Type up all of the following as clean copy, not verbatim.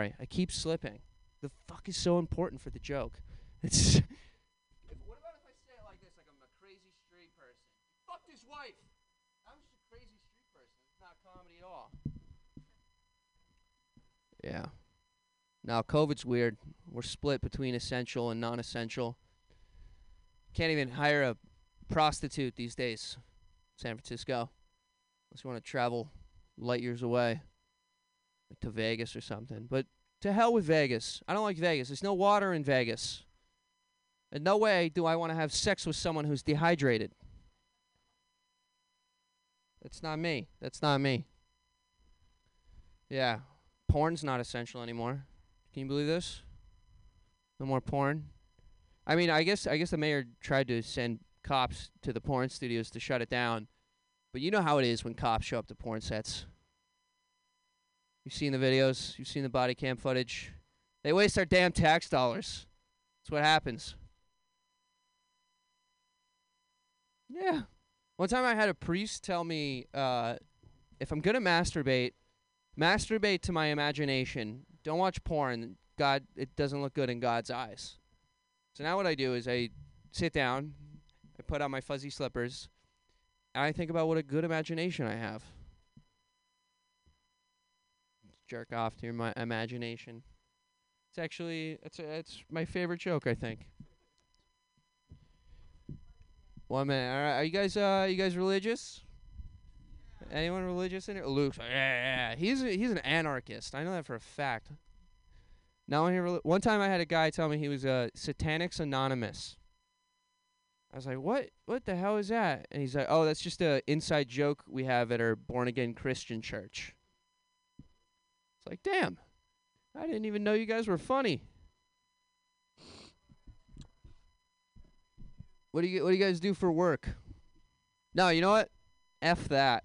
sorry. I keep slipping. The fuck is so important for the joke? It's what about if I say it like this, like I'm a crazy street person? Fuck his wife! I'm just a crazy street person. It's not comedy at all. Yeah. Now, COVID's weird. We're split between essential and non-essential. Can't even hire a prostitute these days, San Francisco. Unless you want to travel light years away, like to Vegas or something. But to hell with Vegas. I don't like Vegas. There's no water in Vegas. In no way do I want to have sex with someone who's dehydrated. That's not me. That's not me. Yeah. Porn's not essential anymore. Can you believe this? No more porn. I mean, I guess the mayor tried to send cops to the porn studios to shut it down. But you know how it is when cops show up to porn sets. You've seen the videos. You've seen the body cam footage. They waste our damn tax dollars. That's what happens. Yeah. One time I had a priest tell me, if I'm going to masturbate, masturbate to my imagination. Don't watch porn. God, it doesn't look good in God's eyes. So now what I do is I sit down, I put on my fuzzy slippers, and I think about what a good imagination I have. Jerk off to my imagination. It's actually, it's my favorite joke, I think. 1 minute. All right, are you guys religious? Anyone religious in here? Luke's like, yeah. He's an anarchist. I know that for a fact. Now one time I had a guy tell me he was a Satanics Anonymous. I was like, what? What the hell is that? And he's like, oh, that's just an inside joke we have at our born-again Christian church. It's like, damn. I didn't even know you guys were funny. What do you guys do for work? No, you know what? F that.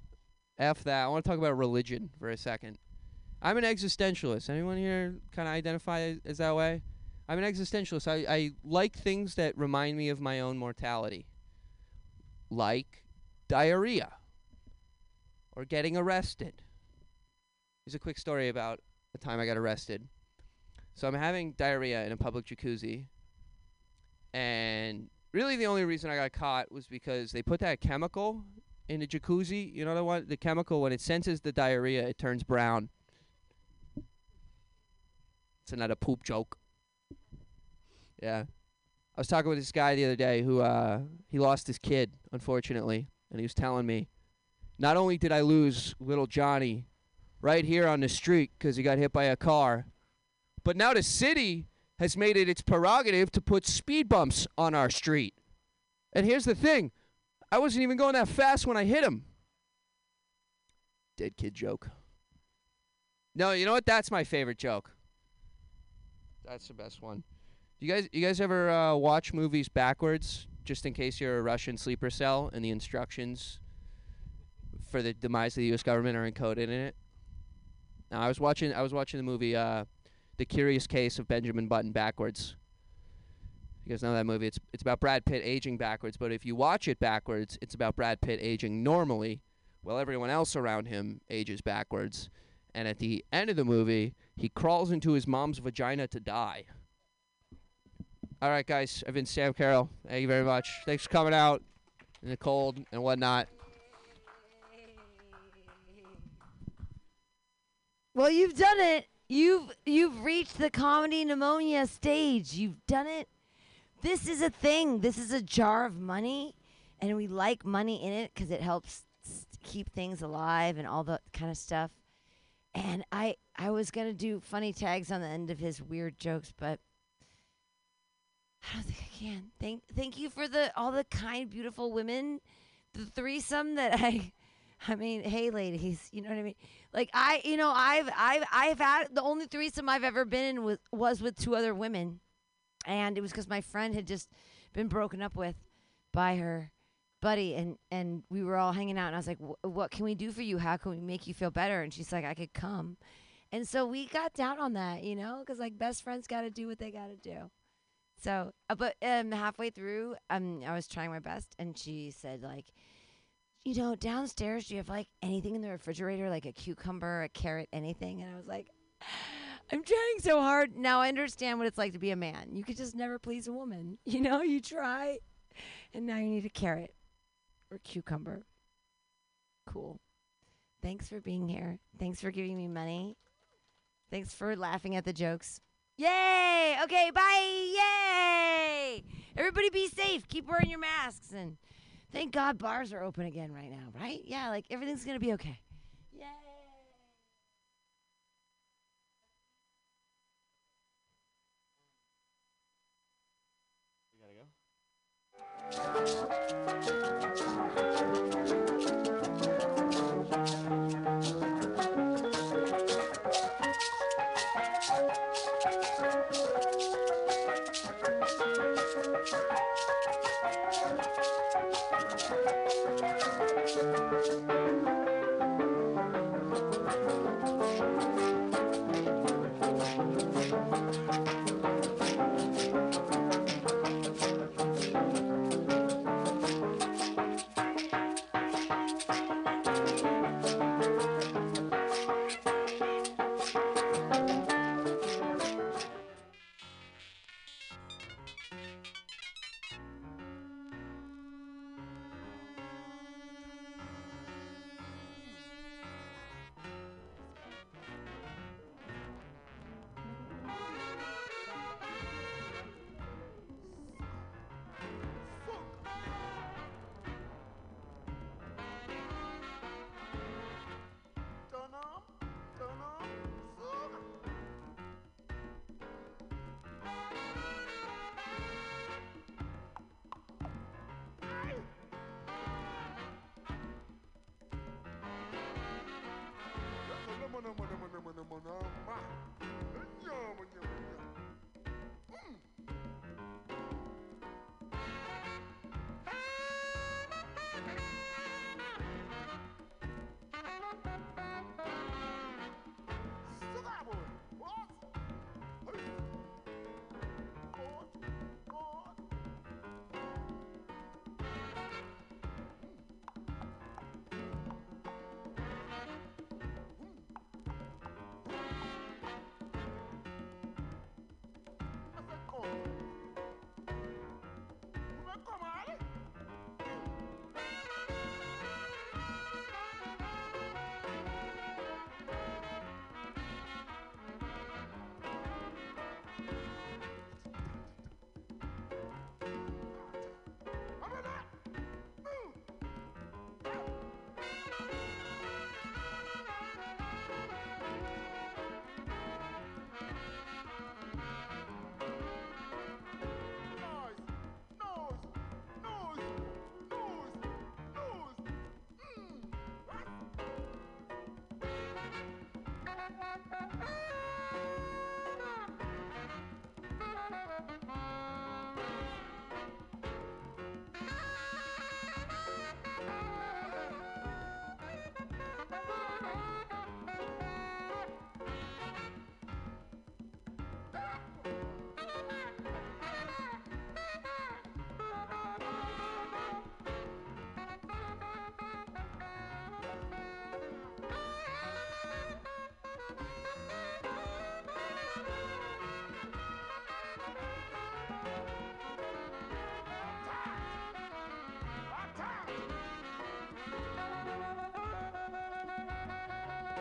F that. I want to talk about religion for a second. I'm an existentialist. Anyone here kind of identify as that way? I'm an existentialist. I like things that remind me of my own mortality. Like diarrhea. Or getting arrested. Here's a quick story about the time I got arrested. So I'm having diarrhea in a public jacuzzi. And really the only reason I got caught was because they put that chemical in the jacuzzi, you know the chemical, when it senses the diarrhea, it turns brown. It's another poop joke. Yeah. I was talking with this guy the other day who, he lost his kid, unfortunately. And he was telling me, not only did I lose little Johnny right here on the street because he got hit by a car, but now the city has made it its prerogative to put speed bumps on our street. And here's the thing. I wasn't even going that fast when I hit him. Dead kid joke. No, you know what? That's my favorite joke. That's the best one. You guys ever watch movies backwards, just in case you're a Russian sleeper cell and the instructions for the demise of the U.S. government are encoded in it? Now, I was watching the movie The Curious Case of Benjamin Button backwards. You guys know that movie. It's about Brad Pitt aging backwards, but if you watch it backwards, it's about Brad Pitt aging normally while everyone else around him ages backwards. And at the end of the movie, he crawls into his mom's vagina to die. All right, guys. I've been Sam Carroll. Thank you very much. Thanks for coming out in the cold and whatnot. Well, you've done it. You've reached the comedy pneumonia stage. You've done it. This is a thing. This is a jar of money, and we like money in it because it helps keep things alive and all that kind of stuff. And I was going to do funny tags on the end of his weird jokes, but I don't think I can. Thank you for all the kind, beautiful women, the threesome that I mean, hey, ladies, you know what I mean? Like, I've had, the only threesome I've ever been in was with two other women. And it was because my friend had just been broken up with by her buddy, and we were all hanging out, and I was like, what can we do for you? How can we make you feel better? And she's like, I could come. And so we got down on that, you know, because, like, best friends got to do what they got to do. So, but halfway through, I was trying my best, and she said, like, you know, downstairs, do you have, like, anything in the refrigerator, like a cucumber, a carrot, anything? And I was like... I'm trying so hard. Now I understand what it's like to be a man. You could just never please a woman. You know, you try, and now you need a carrot or cucumber. Cool. Thanks for being here. Thanks for giving me money. Thanks for laughing at the jokes. Yay! Okay, bye! Yay! Everybody be safe. Keep wearing your masks. And thank God bars are open again right now, right? Yeah, like everything's going to be okay. Yay! We gotta go.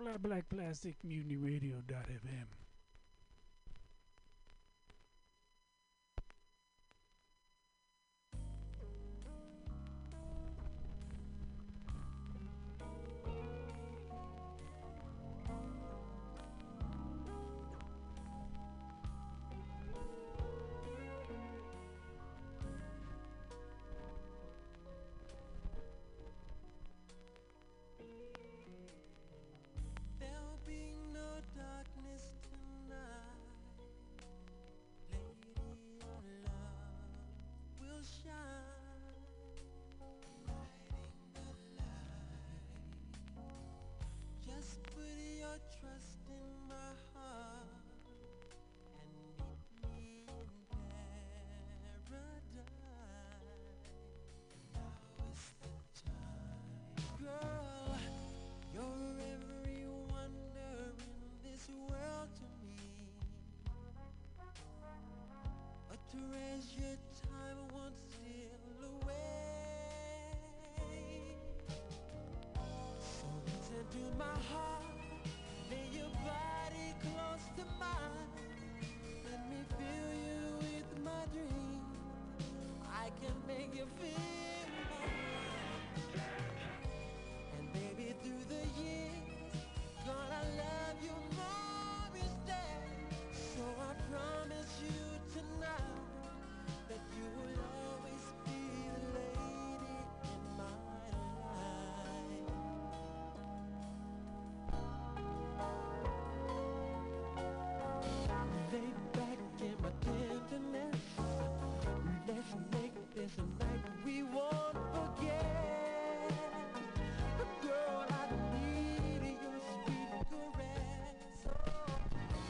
FlyBlackPlasticMutinyRadio.fm. Treasure time won't steal away. So listen to my heart, lay your body close to mine. Let me fill you with my dream. I can make you feel mine. And baby, through the years, gonna love you more each day. So I promise you tonight that you will always be the lady in my life. Lay back and get my tenderness. Let's make this a night we won't forget. Girl, I need your sweet caress.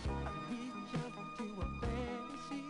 I reach out to a fantasy.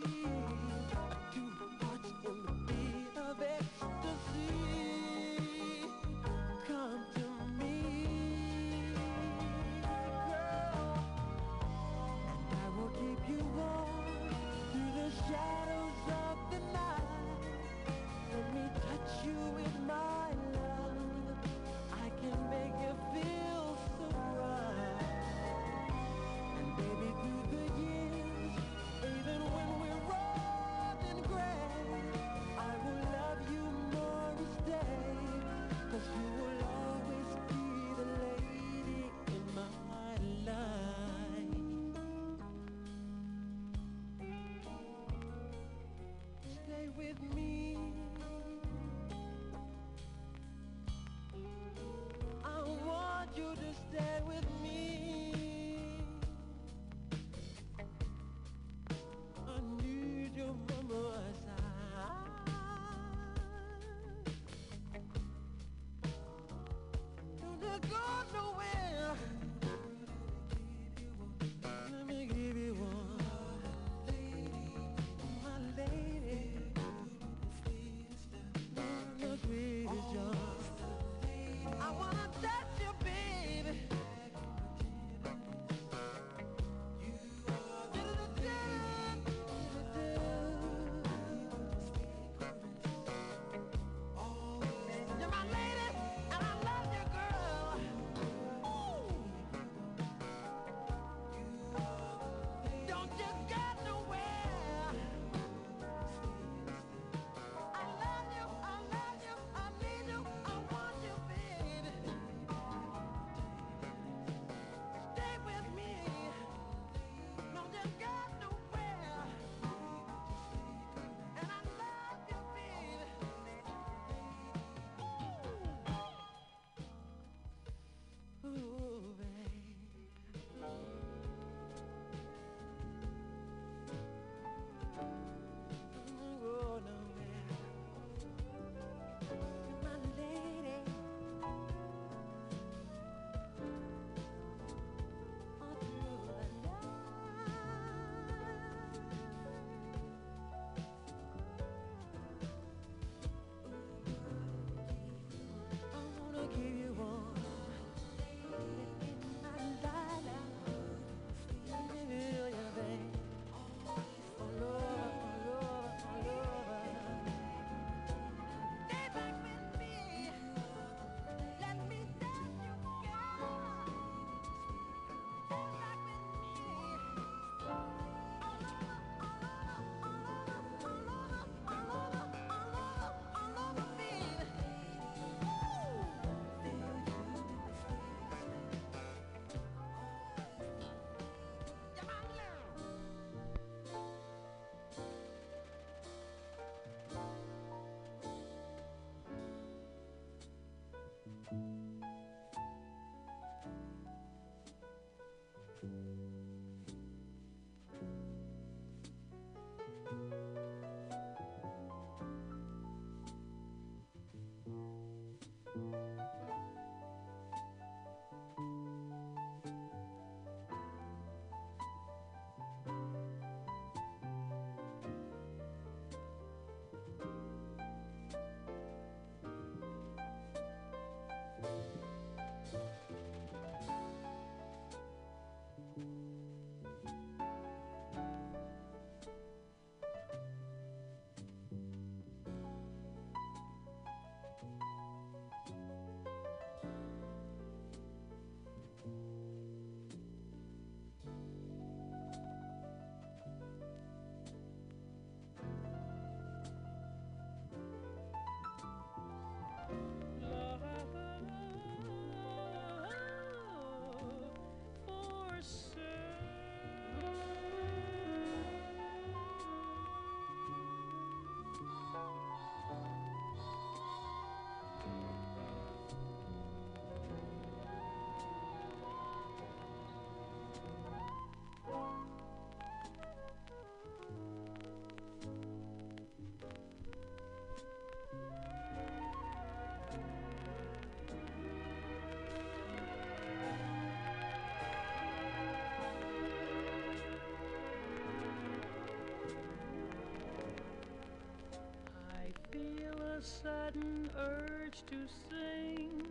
to sing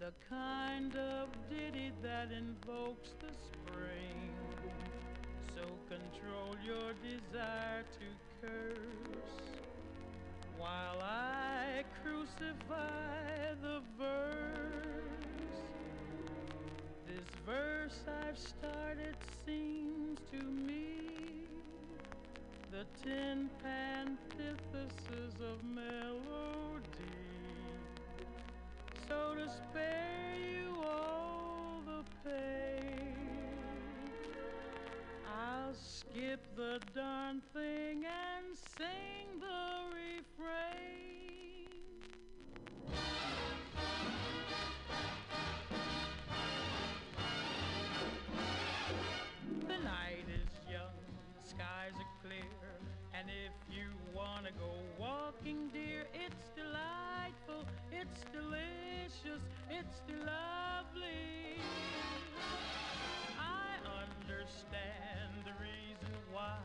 the kind of ditty that invokes the spring. So control your desire to curse while I crucify the verse. This verse I've started seems to me the ten pantithesis of melody. So to spare you all the pain, I'll skip the darn thing and sing the refrain. The night is young, the skies are clear, and if you wanna go walking, dear, it's delightful, it's delicious, it's lovely. I understand the reason why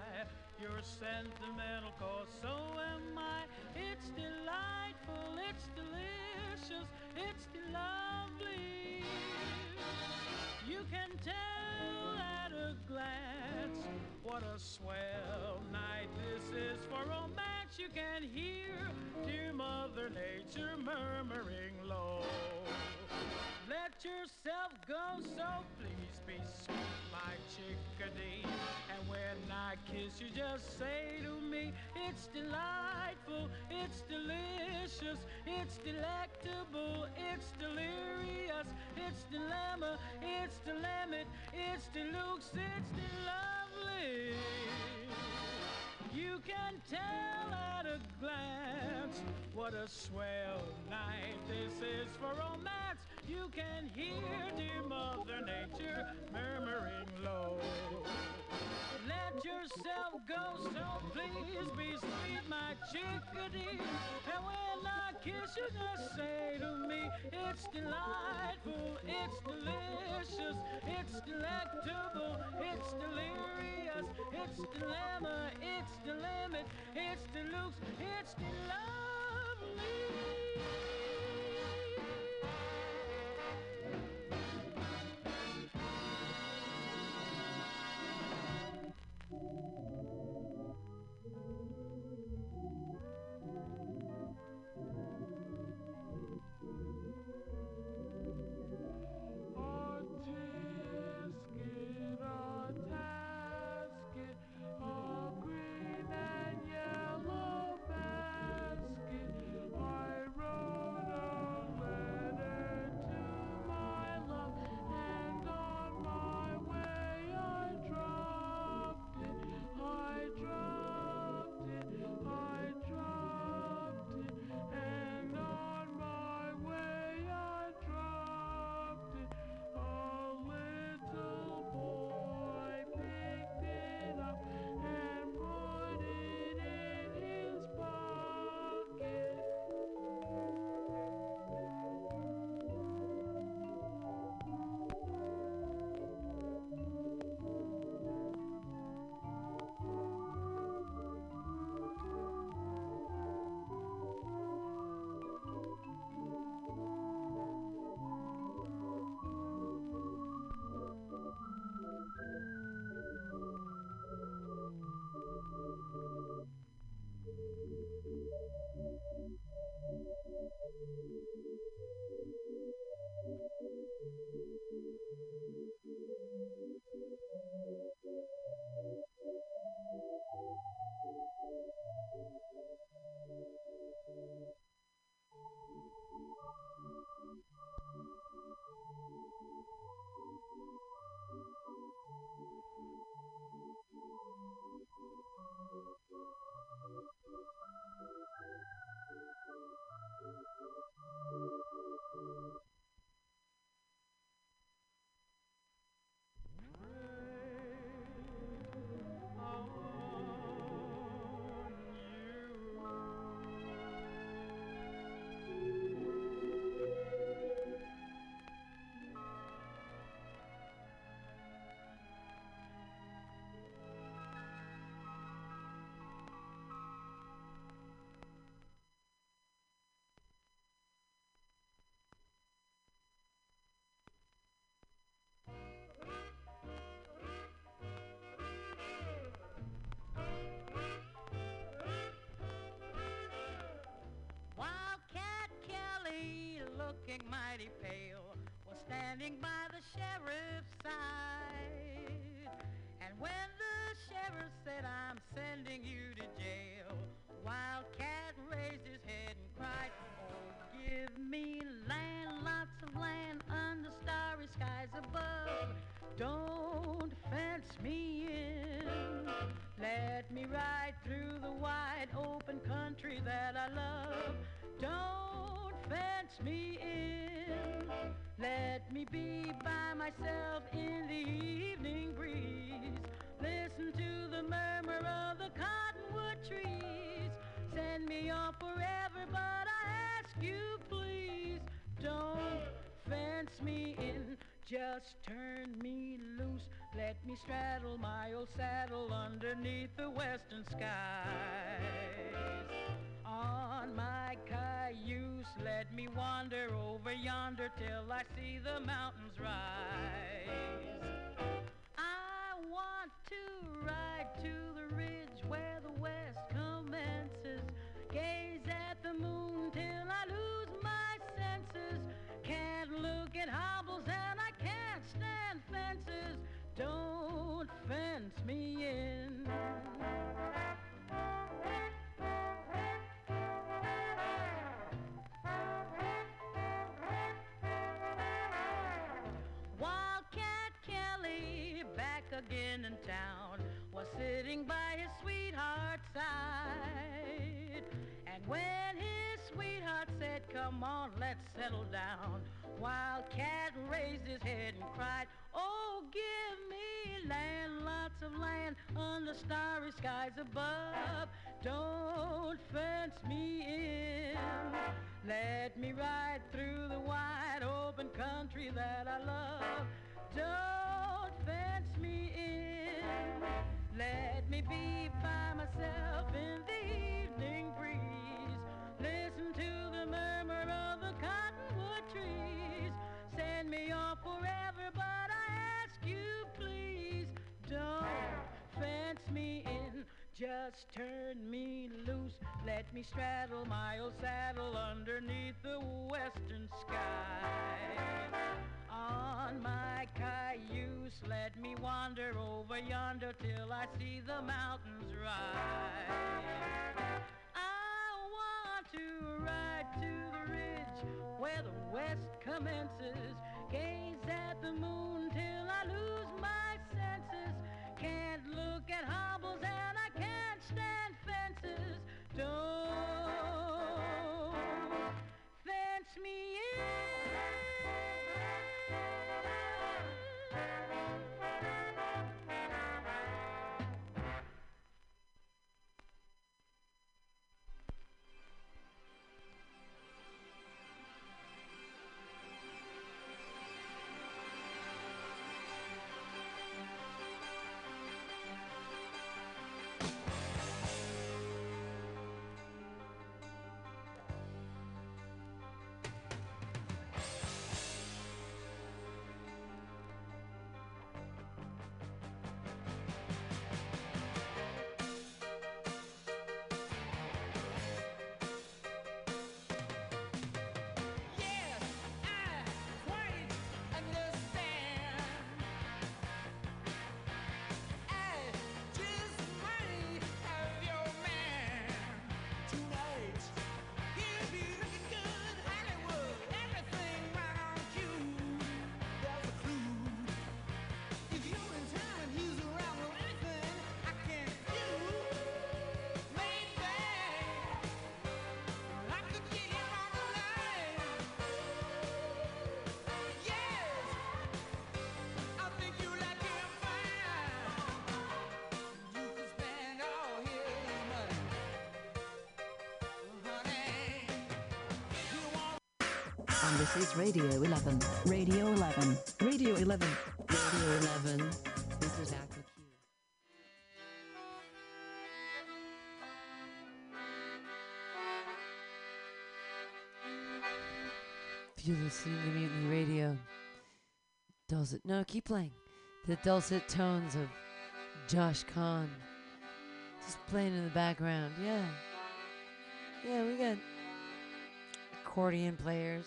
you're sentimental, 'cause so am I. It's delightful, it's delicious, it's lovely. You can tell at a glance what a swell night this is for romance. You can hear dear Mother Nature murmuring low, let yourself go, so please be sweet like chickadee. And when I kiss you, just say to me, it's delightful, it's delicious, it's delectable, it's delirious, it's dilemma, it's the limit, it's the luxe, it's the lovely. You can tell at a glance what a swell night this is for romance. You can hear dear Mother Nature murmuring low, let yourself go, so please be sweet, my chickadee. And when I kiss you, just say to me, it's delightful, it's delicious, it's delectable, it's delirious, it's dilemma, it's the limit, it's the luxe, it's the lovely. Green and yellow basket I row. sheriff's side. And when the sheriff said, "I'm sending you to jail," Wildcat raised his head and cried, "Oh, give me land, lots of land under starry skies above. Don't fence me in. Let me ride through the wide open country that I love. Don't fence me in. Let me be by myself in the evening breeze. Listen to the murmur of the cottonwood trees. Send me off forever, but I ask you please, don't fence me in. Just turn me loose, let me straddle my old saddle underneath the western skies. On my cayuse, let me wander over yonder till I see the mountains rise. I want to ride to the ridge where the west commences, gaze at the moon till I lose my senses, can't look at hobbles and I can't stand fences. Don't fence me in." Again in town was sitting by his sweetheart's side, and when his sweetheart said, "Come on, let's settle down," Wildcat raised his head and cried, "Oh, give me land, lots of land under starry skies above. Don't fence me in. Let me ride through the wide open country that I love. Don't fence me in. Let me be by myself in the evening breeze. Listen to the murmur of the cottonwood trees. Send me off forever, but I ask you please, don't fence me in. Just turn me loose, let me straddle my old saddle underneath the western sky. On my cayuse, let me wander over yonder till I see the mountains rise. I want to ride to the ridge where the west commences, gaze at the moon till I lose my senses, can't look at hobbles and I can't stand fences. Don't fence me in." This is Radio 11. Radio 11. Radio 11. Radio 11. This is Aqua Q. If you're listening to Mutiny Radio, dulcet, no, keep playing. The dulcet tones of Josh Kahn. Just playing in the background. Yeah. Yeah, we got accordion players.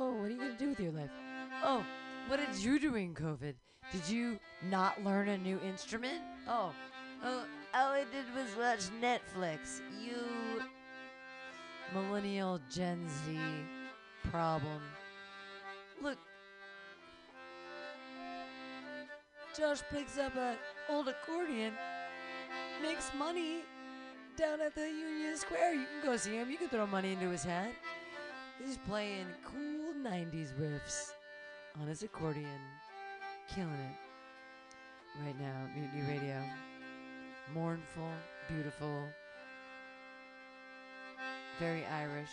Oh, what are you going to do with your life? Oh, What did you do in COVID? Did you not learn a new instrument? Oh, all I did was watch Netflix. You millennial Gen Z problem. Look, Josh picks up an old accordion, makes money down at the Union Square. You can go see him. You can throw money into his hat. He's playing cool 90s riffs on his accordion. Killing it. Right now, Mutiny Radio. Mournful, beautiful, very Irish.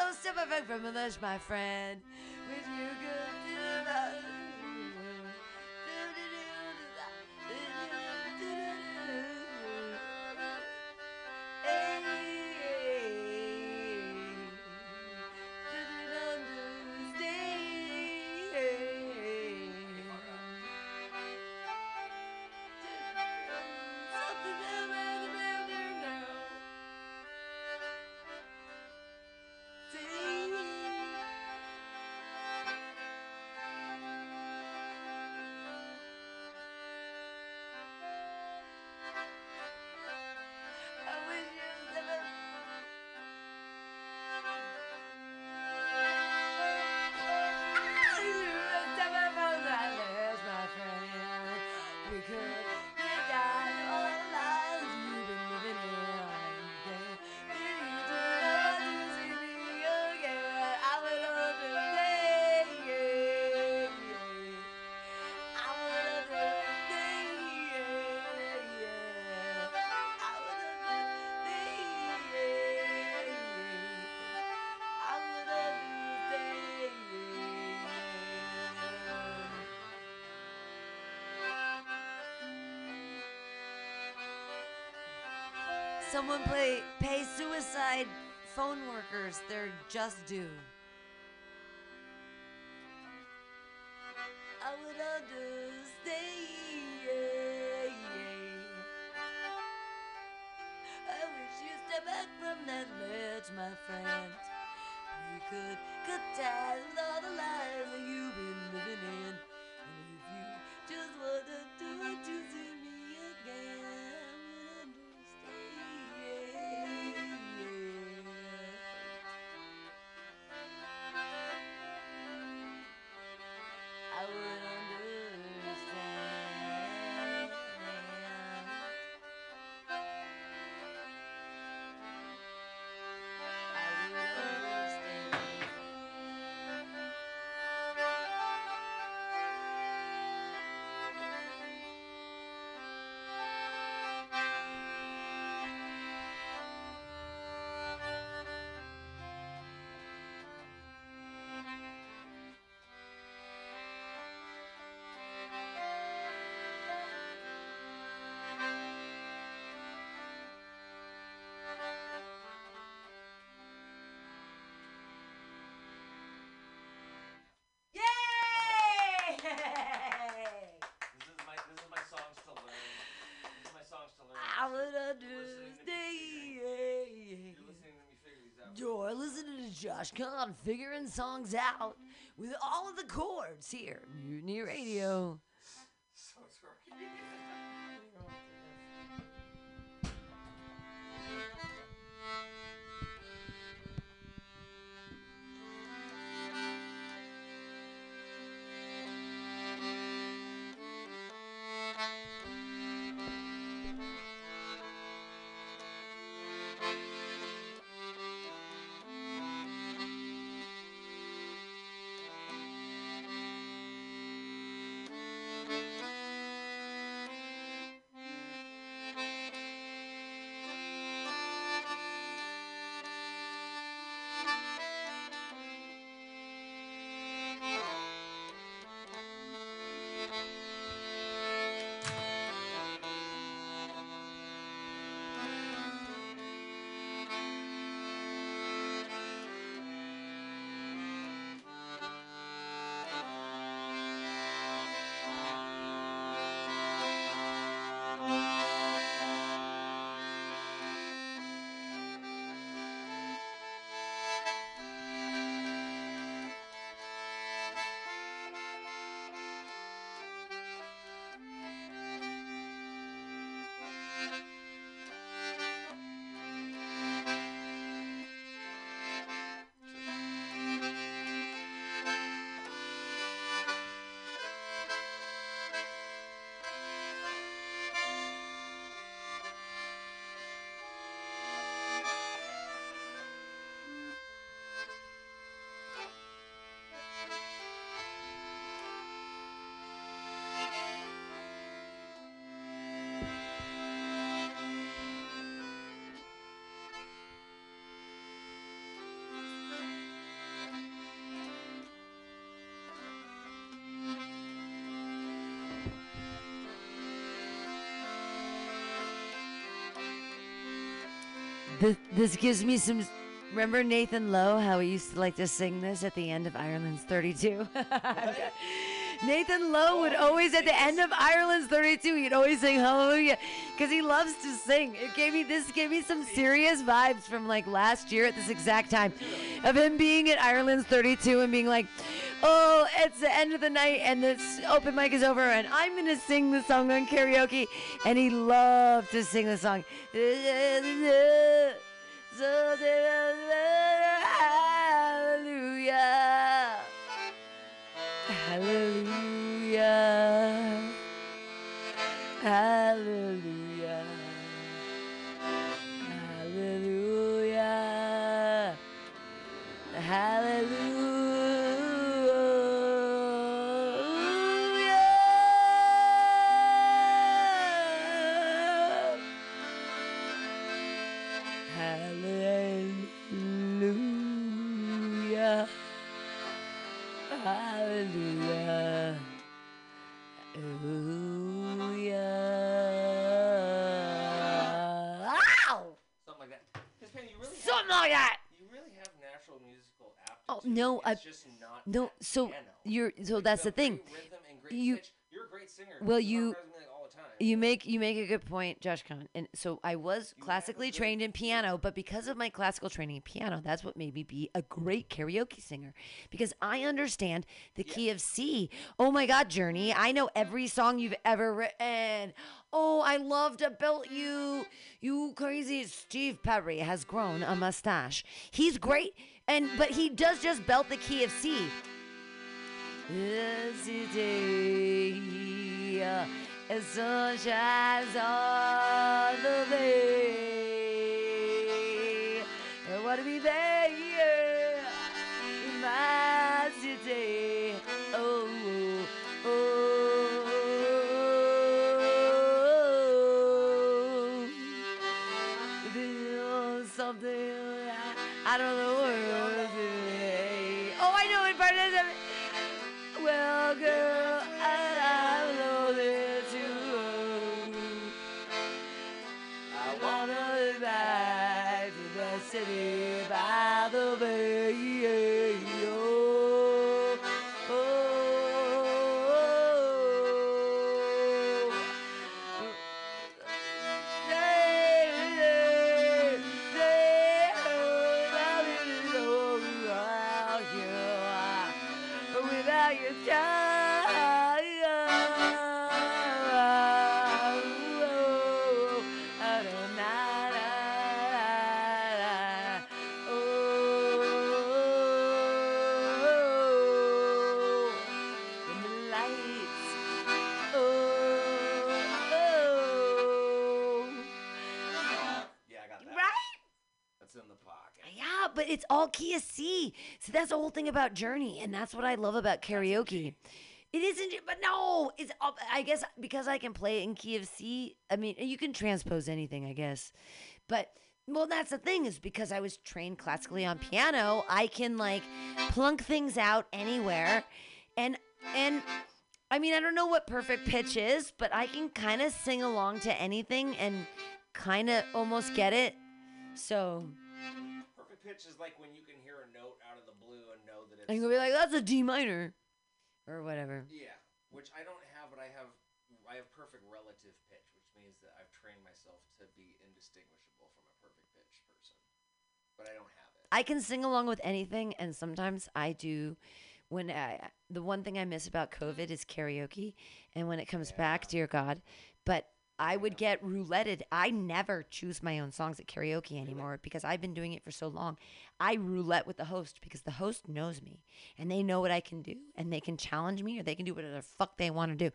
Oh, step back from the lunch, my friend. With you good about it. Someone pay suicide phone workers their just due. I would understand. I wish you step back from that ledge, my friend. You could cut ties with all the lies that you've been living in. And if you just wanted to choose it. You're listening to Josh Kahn figuring songs out with all of the chords here, Mutiny Radio. So sorry. This gives me some... Remember Nathan Lowe, how he used to like to sing this at the end of Ireland's 32? Nathan Lowe would always, at the end of Ireland's 32, he'd always sing Hallelujah, because he loves to sing. This gave me some serious vibes from like last year at this exact time, of him being at Ireland's 32 and being like, oh, it's the end of the night and this open mic is over and I'm going to sing the song on karaoke. And he loved to sing the song. Hallelujah. Hallelujah. Hallelujah. Hallelujah. Hallelujah. Hallelujah. Hallelujah. Ow! Something like that. Penny, you really You really have natural musical aptitude. Oh no, it's just not. No, so piano. So that's the thing. Rhythm and great pitch. You're a great singer. Well, you make a good point, Josh Kahn. And so I was classically trained in piano, but because of my classical training in piano, that's what made me be a great karaoke singer, because I understand the key of C. Oh my God, Journey, I know every song you've ever written. Oh, I loved about you. You crazy. Steve Perry has grown a mustache. He's great, but he does just belt the key of C. And sun shines all the day. I want to be there in my city. Oh, oh, oh, oh. There's something I don't know what to do. Oh, I know it, but well, girl, I know this. Back to the city by the bay. Oh, oh, oh, oh. They love you without you, without your child. But it's all key of C. So that's the whole thing about Journey, and that's what I love about karaoke. It isn't, but no, it's. I guess because I can play it in key of C. I mean, you can transpose anything, I guess. But well, that's the thing, is because I was trained classically on piano, I can like plunk things out anywhere, and I mean, I don't know what perfect pitch is, but I can kind of sing along to anything and kind of almost get it. So. Pitch is like when you can hear a note out of the blue and know that it's... And you'll be like, that's a D minor. Or whatever. Yeah. Which I don't have, but I have perfect relative pitch, which means that I've trained myself to be indistinguishable from a perfect pitch person. But I don't have it. I can sing along with anything, and sometimes I do... The one thing I miss about COVID is karaoke, and when it comes back, dear God, but... I would get rouletted. I never choose my own songs at karaoke anymore because I've been doing it for so long. I roulette with the host because the host knows me and they know what I can do and they can challenge me or they can do whatever the fuck they want to do.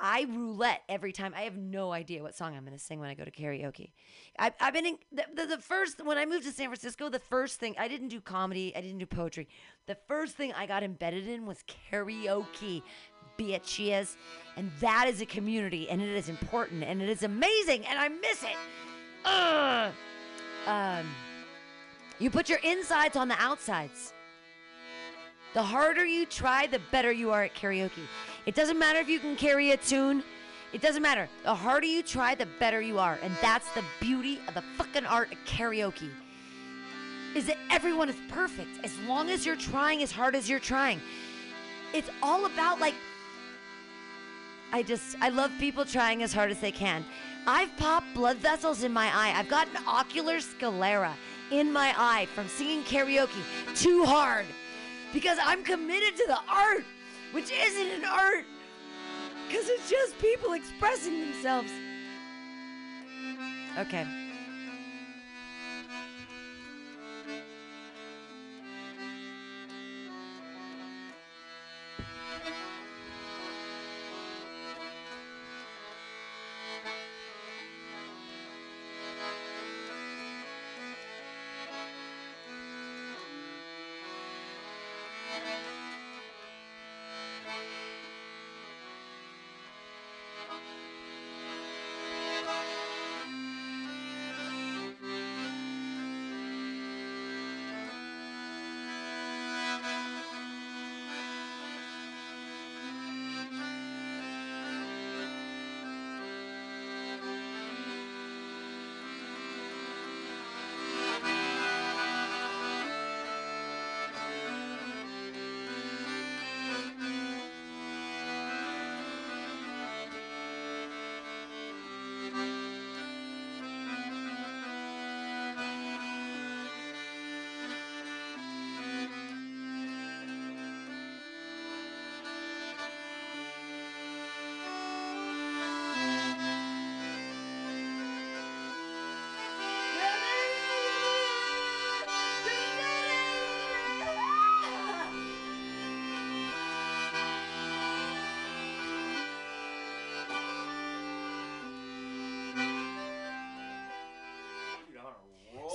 I roulette every time. I have no idea what song I'm going to sing when I go to karaoke. I've been in the first, when I moved to San Francisco, the first thing, I didn't do comedy, I didn't do poetry. The first thing I got embedded in was karaoke. Bitches, and that is a community, and it is important, and it is amazing, and I miss it. You put your insides on the outsides. The harder you try, the better you are at karaoke. It doesn't matter if you can carry a tune. It doesn't matter. The harder you try, the better you are. And that's the beauty of the fucking art of karaoke. Is that everyone is perfect as long as you're trying as hard as you're trying. It's all about, like, I love people trying as hard as they can. I've popped blood vessels in my eye. I've got an ocular sclera in my eye from singing karaoke too hard because I'm committed to the art, which isn't an art because it's just people expressing themselves. Okay.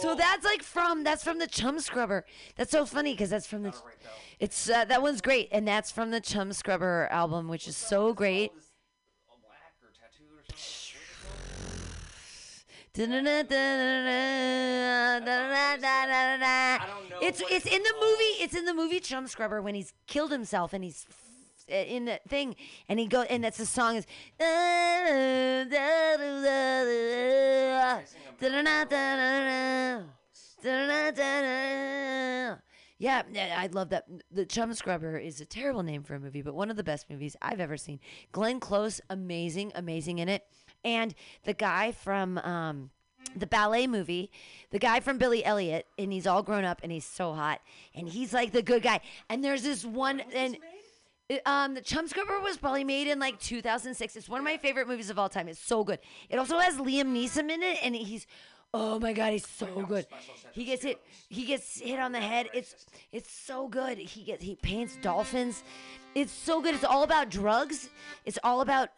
So that's from the Chum Scrubber. That's so funny because that's from the, it's that one's great, and that's from the Chum Scrubber album, which is so great. It's in the movie. It's in the movie Chum Scrubber when he's killed himself and he's in the thing, and he goes, and that's the song is. Yeah, I love that. The Chum Scrubber is a terrible name for a movie, but one of the best movies I've ever seen. Glenn Close, amazing, amazing in it. And the guy from the ballet movie, the guy from Billy Elliot, and he's all grown up and he's so hot. And he's like the good guy. And there's this one... and. The Chum Scrubber was probably made in like 2006. It's one of my favorite movies of all time. It's so good. It also has Liam Neeson in it, and he's, oh my god, he's so good. He gets hit on the head. It's so good. He paints dolphins. It's so good. It's all about drugs. It's all about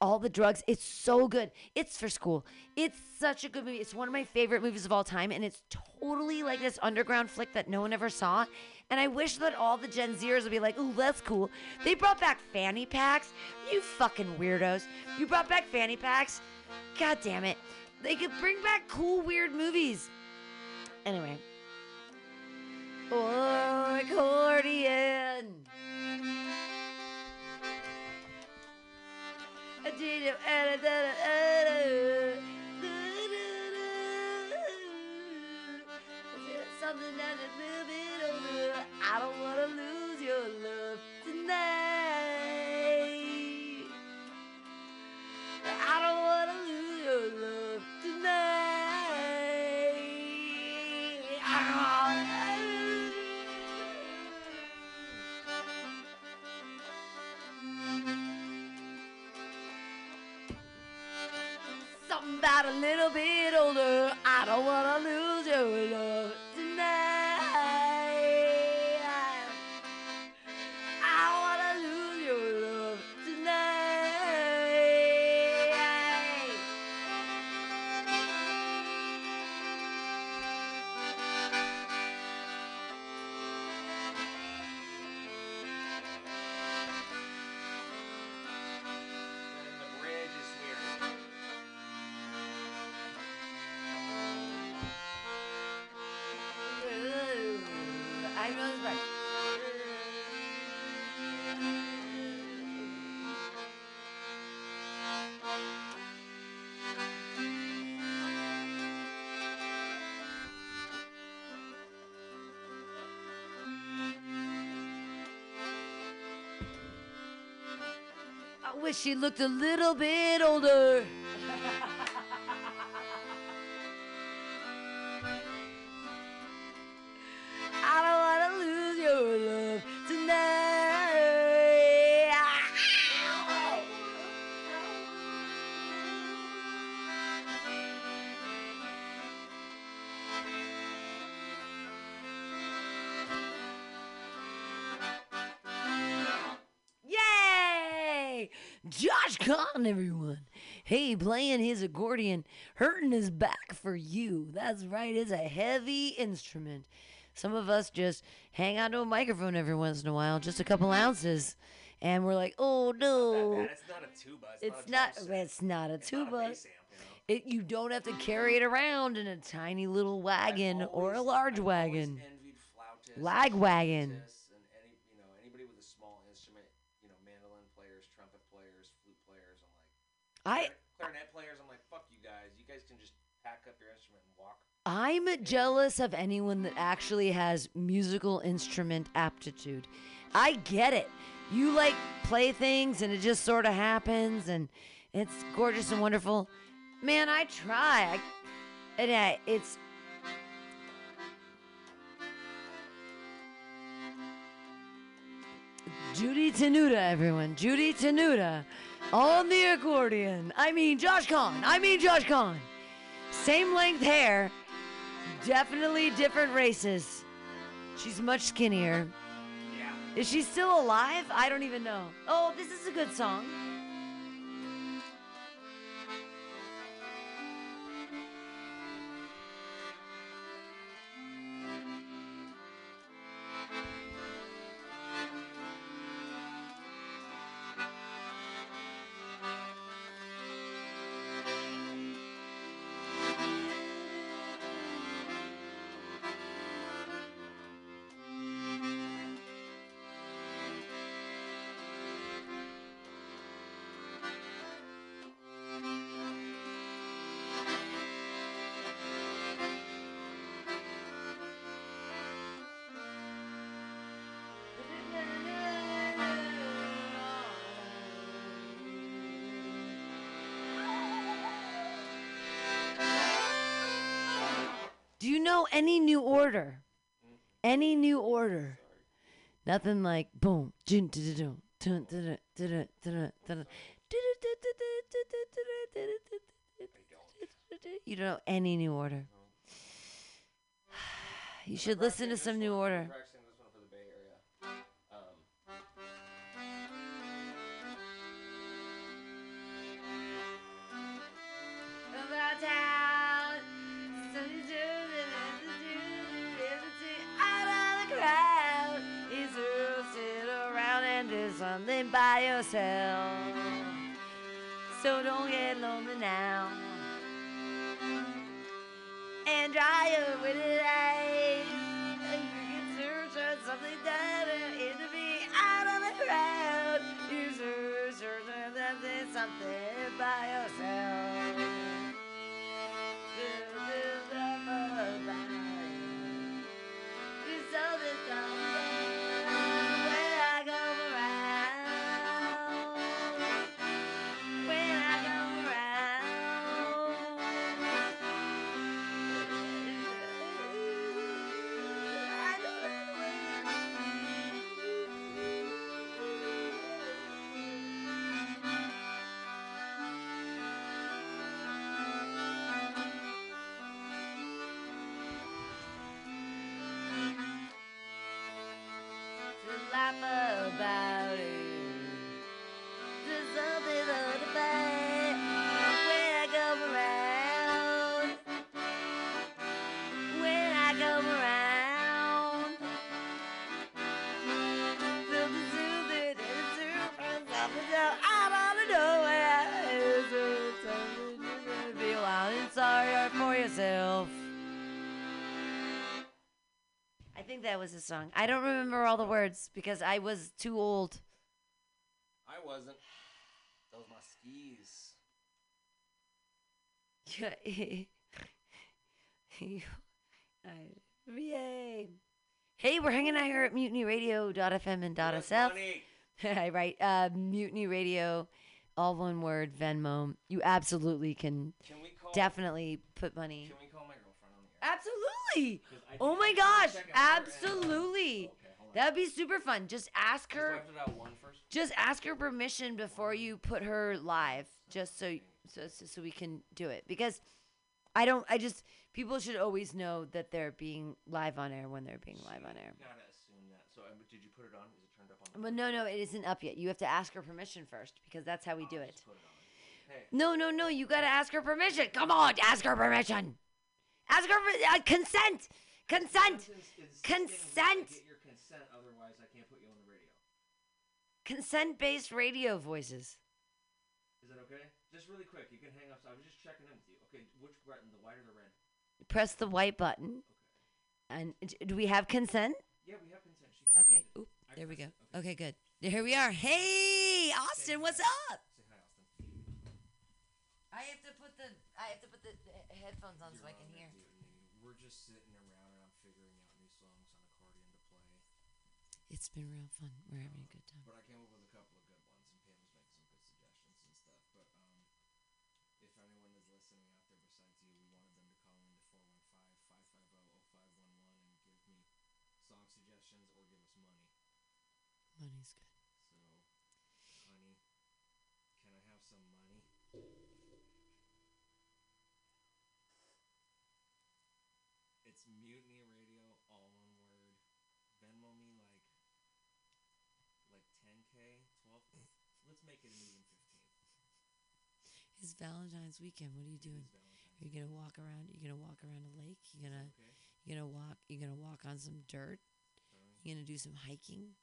all the drugs. It's so good. It's for school. It's such a good movie. It's one of my favorite movies of all time, and it's totally like this underground flick that no one ever saw. And I wish that all the Gen Zers would be like, ooh, that's cool. They brought back fanny packs. You fucking weirdos. You brought back fanny packs. God damn it. They could bring back cool, weird movies. Anyway. Oh, accordion. Something that is I don't want to lose your love tonight. I don't want to lose your love tonight. Something about a little bit older. I don't want to lose your love tonight. wish she looked a little bit older. I don't want to lose your love tonight. Yay! Josh Kahn, everyone. Hey, playing his accordion, hurting his back for you. That's right, it's a heavy instrument. Some of us just hang on to a microphone every once in a while, just a couple ounces, and we're like, "Oh no!" It's not a tuba. It's not a tuba. You don't have to carry it around in a tiny little wagon or a large wagon. I've always envied flautists, lag wagon. And anybody with a small instrument, mandolin players, trumpet players, flute players. I'm like, clarinet players. I'm like, fuck you guys. You guys can just pack up your instrument and walk. I'm jealous of anyone that actually has musical instrument aptitude. I get it. You like play things and it just sort of happens and it's gorgeous and wonderful. Man, I try. It's... Judy Tenuta, everyone. Judy Tenuta on the accordion. Josh Kahn. Same length hair. Definitely different races. She's much skinnier. Yeah. Is she still alive? I don't even know. Oh, this is a good song. Do you know any new order? Any new order? Sorry. Nothing like boom. You don't know any new order. You should listen to some new order. Something by yourself, so don't get lonely now, and dry your witty eyes, and you can search for something better in to be out of the crowd. You search for something by yourself. About it, there's something on the back when I come around, when I come around, something soothing and soothing, something out of the nowhere, something you're gonna be wild and sorry for yourself. That was a song. I don't remember all the words because I was too old. I wasn't. Those were my skis. Yay. Hey, we're hanging out here at mutinyradio.fm and .sf. Right. Mutiny Radio all one word, Venmo. You absolutely can definitely put money. Can we call my girlfriend on the air? Absolutely. Oh my gosh, absolutely. Okay, that'd be super fun. Just ask her. Just ask her permission before you put her live, just so we can do it, because people should always know that they're being live on air when they're being live on air. Gotta assume that. So did you put it on? Is it turned up on? Well, no, it isn't up yet. You have to ask her permission first, because that's how we do it. Just put it on. Hey. No, you gotta ask her permission. Come on, ask her permission. Ask her for consent. Consent. Consent. Get your consent, otherwise I can't put you on the radio. Consent-based radio voices. Is that okay? Just really quick, you can hang up. So I was just checking in with you. Okay, which button, the white or the red? Press the white button. Okay. And do we have consent? Yeah, we have consent. Okay. Oop, there we go. Okay, good. Here we are. Hey, Austin, okay, what's up? Say hi, Austin. I have to put the headphones on. You're so on, I can hear. We're just sitting around and I'm figuring out new songs on accordion to play. It's been real fun. We're having a good time. But I came up with a couple of good ones, and Pam was making some good suggestions and stuff. But if anyone is listening out there besides you, we wanted them to call in to 415-550-0511 and give me song suggestions or give us money. Money's good. So, honey, can I have some money? It's Mutiny Radio, all one word. Venmo me like 10K, 12. Let's make it even 15. It's Valentine's weekend. What are you doing? Are you gonna walk around? Are you gonna walk around a lake? You gonna walk on some dirt? Right. You gonna do some hiking?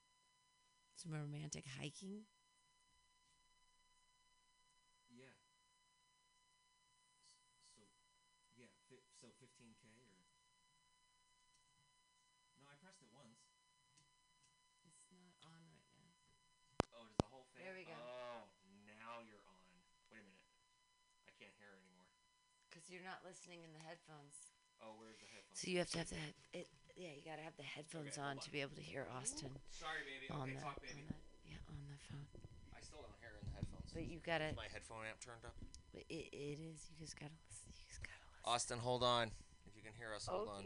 Some romantic hiking? Yeah. So 15K or? No, I pressed it once. It's not on right now. Oh, does the whole thing? There we go. Oh, now you're on. Wait a minute. I can't hear anymore. Because you're not listening in the headphones. Oh, where's the headphones? So you have to have the headphones. Yeah, you gotta have the headphones on to be able to hear Austin. Sorry, baby. Okay, talk, baby. On the phone. I still don't hear in the headphones. But you gotta. Is my headphone amp turned up? It is. You just gotta listen. Austin, hold on. If you can hear us, hold on.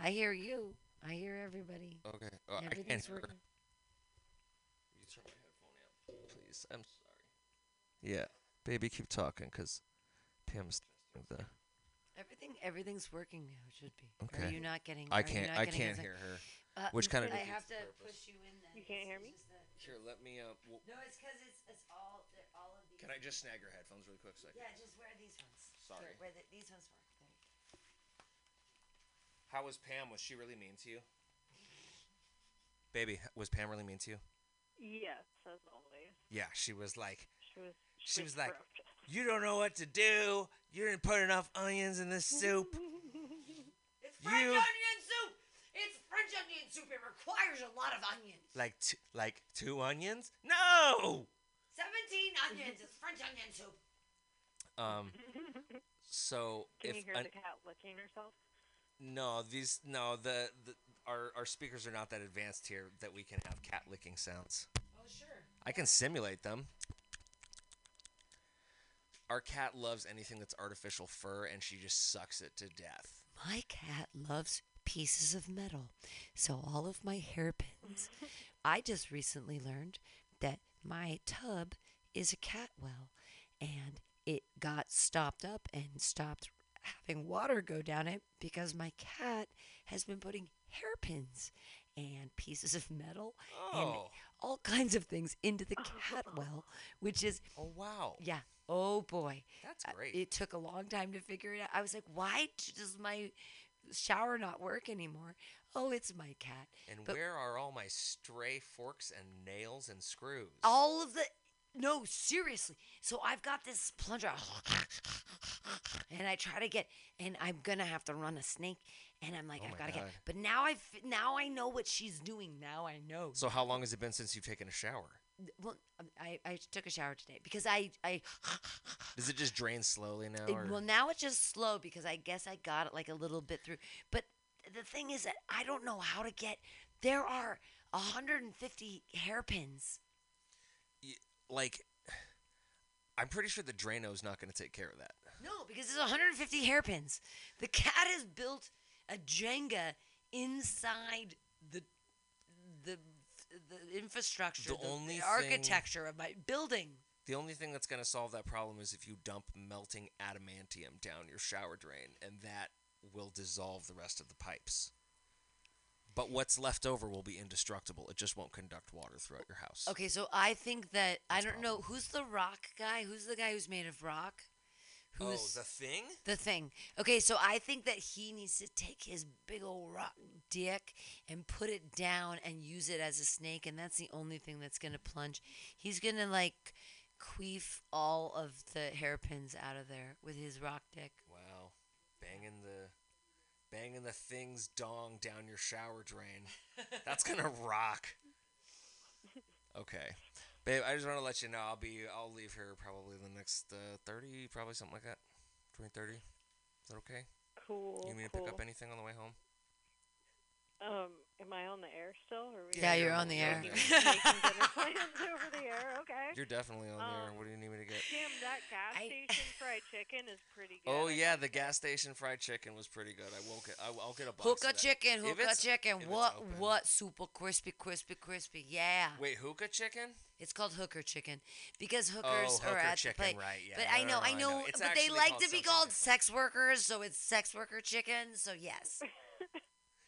I hear you. I hear everybody. Okay. Oh, everything's I can't hear. Working. Will you turn my headphone out, please? I'm sorry. Yeah, baby, keep talking, cause Pam's the. Everything's working how it should be. Okay. Are you not getting? I can't hear her. Which kind of? I have to push you in. Then. You can't hear me. Here, let me. No, it's because it's all of these. Can I just snag your headphones really quick? So yeah, just wear these ones. Sorry. Where these ones work. There you go. How was Pam? Was she really mean to you? Baby, was Pam really mean to you? Yes, as always. Yeah, she was like. She was like. You don't know what to do. You didn't put enough onions in this soup. It's French onion soup. It's French onion soup. It requires a lot of onions. Like two onions? No. 17 onions. It's French onion soup. So can you hear the cat licking herself? No, our speakers are not that advanced here that we can have cat licking sounds. Oh sure. I can simulate them. Our cat loves anything that's artificial fur, and she just sucks it to death. My cat loves pieces of metal, so all of my hairpins. I just recently learned that my tub is a cat well, and it got stopped up and stopped having water go down it because my cat has been putting hairpins and pieces of metal and all kinds of things into the cat well, which is... Oh, wow. Yeah. Oh, boy. That's great. It took a long time to figure it out. I was like, why does my shower not work anymore? Oh, it's my cat. But where are all my stray forks and nails and screws? All of the... No, seriously. So I've got this plunger, and I try to get, and I'm gonna have to run a snake, and I'm like, I've got to get. But now I know what she's doing. Now I know. So how long has it been since you've taken a shower? Well, I took a shower today because I. Does it just drain slowly now? Well, now it's just slow because I guess I got it like a little bit through. But the thing is that I don't know how to get. There are 150 hairpins. Like, I'm pretty sure the Drano's not going to take care of that. No, because there's 150 hairpins. The cat has built a Jenga inside the infrastructure, the architecture of my building. The only thing that's going to solve that problem is if you dump melting adamantium down your shower drain, and that will dissolve the rest of the pipes. But what's left over will be indestructible. It just won't conduct water throughout your house. Okay, so I think that that's I don't know who's the rock guy. Who's the guy who's made of rock? Who's the Thing? The Thing. Okay, so I think that he needs to take his big old rock dick and put it down and use it as a snake, and that's the only thing that's gonna plunge. He's gonna like queef all of the hairpins out of there with his rock dick. Wow, banging the Thing's dong down your shower drain. That's gonna rock. Okay, babe, I just want to let you know I'll leave here probably the next 30, probably something like that, between 30. Is that okay? Cool. You need to pick up anything on the way home? Am I on the air still? Or yeah, you're on the air. Over the air, okay. You're definitely on the air. What do you need me to get? Damn, that gas station fried chicken is pretty good. Oh yeah, the gas station fried chicken was pretty good. I'll get a box. Hookah of that. Chicken, hookah chicken. What? Super crispy. Yeah. Wait, hookah chicken? It's called hooker chicken because hookers are at chicken, the plate. Right, yeah. But I know. But they like to be called sex workers, so it's sex worker chicken. So yes.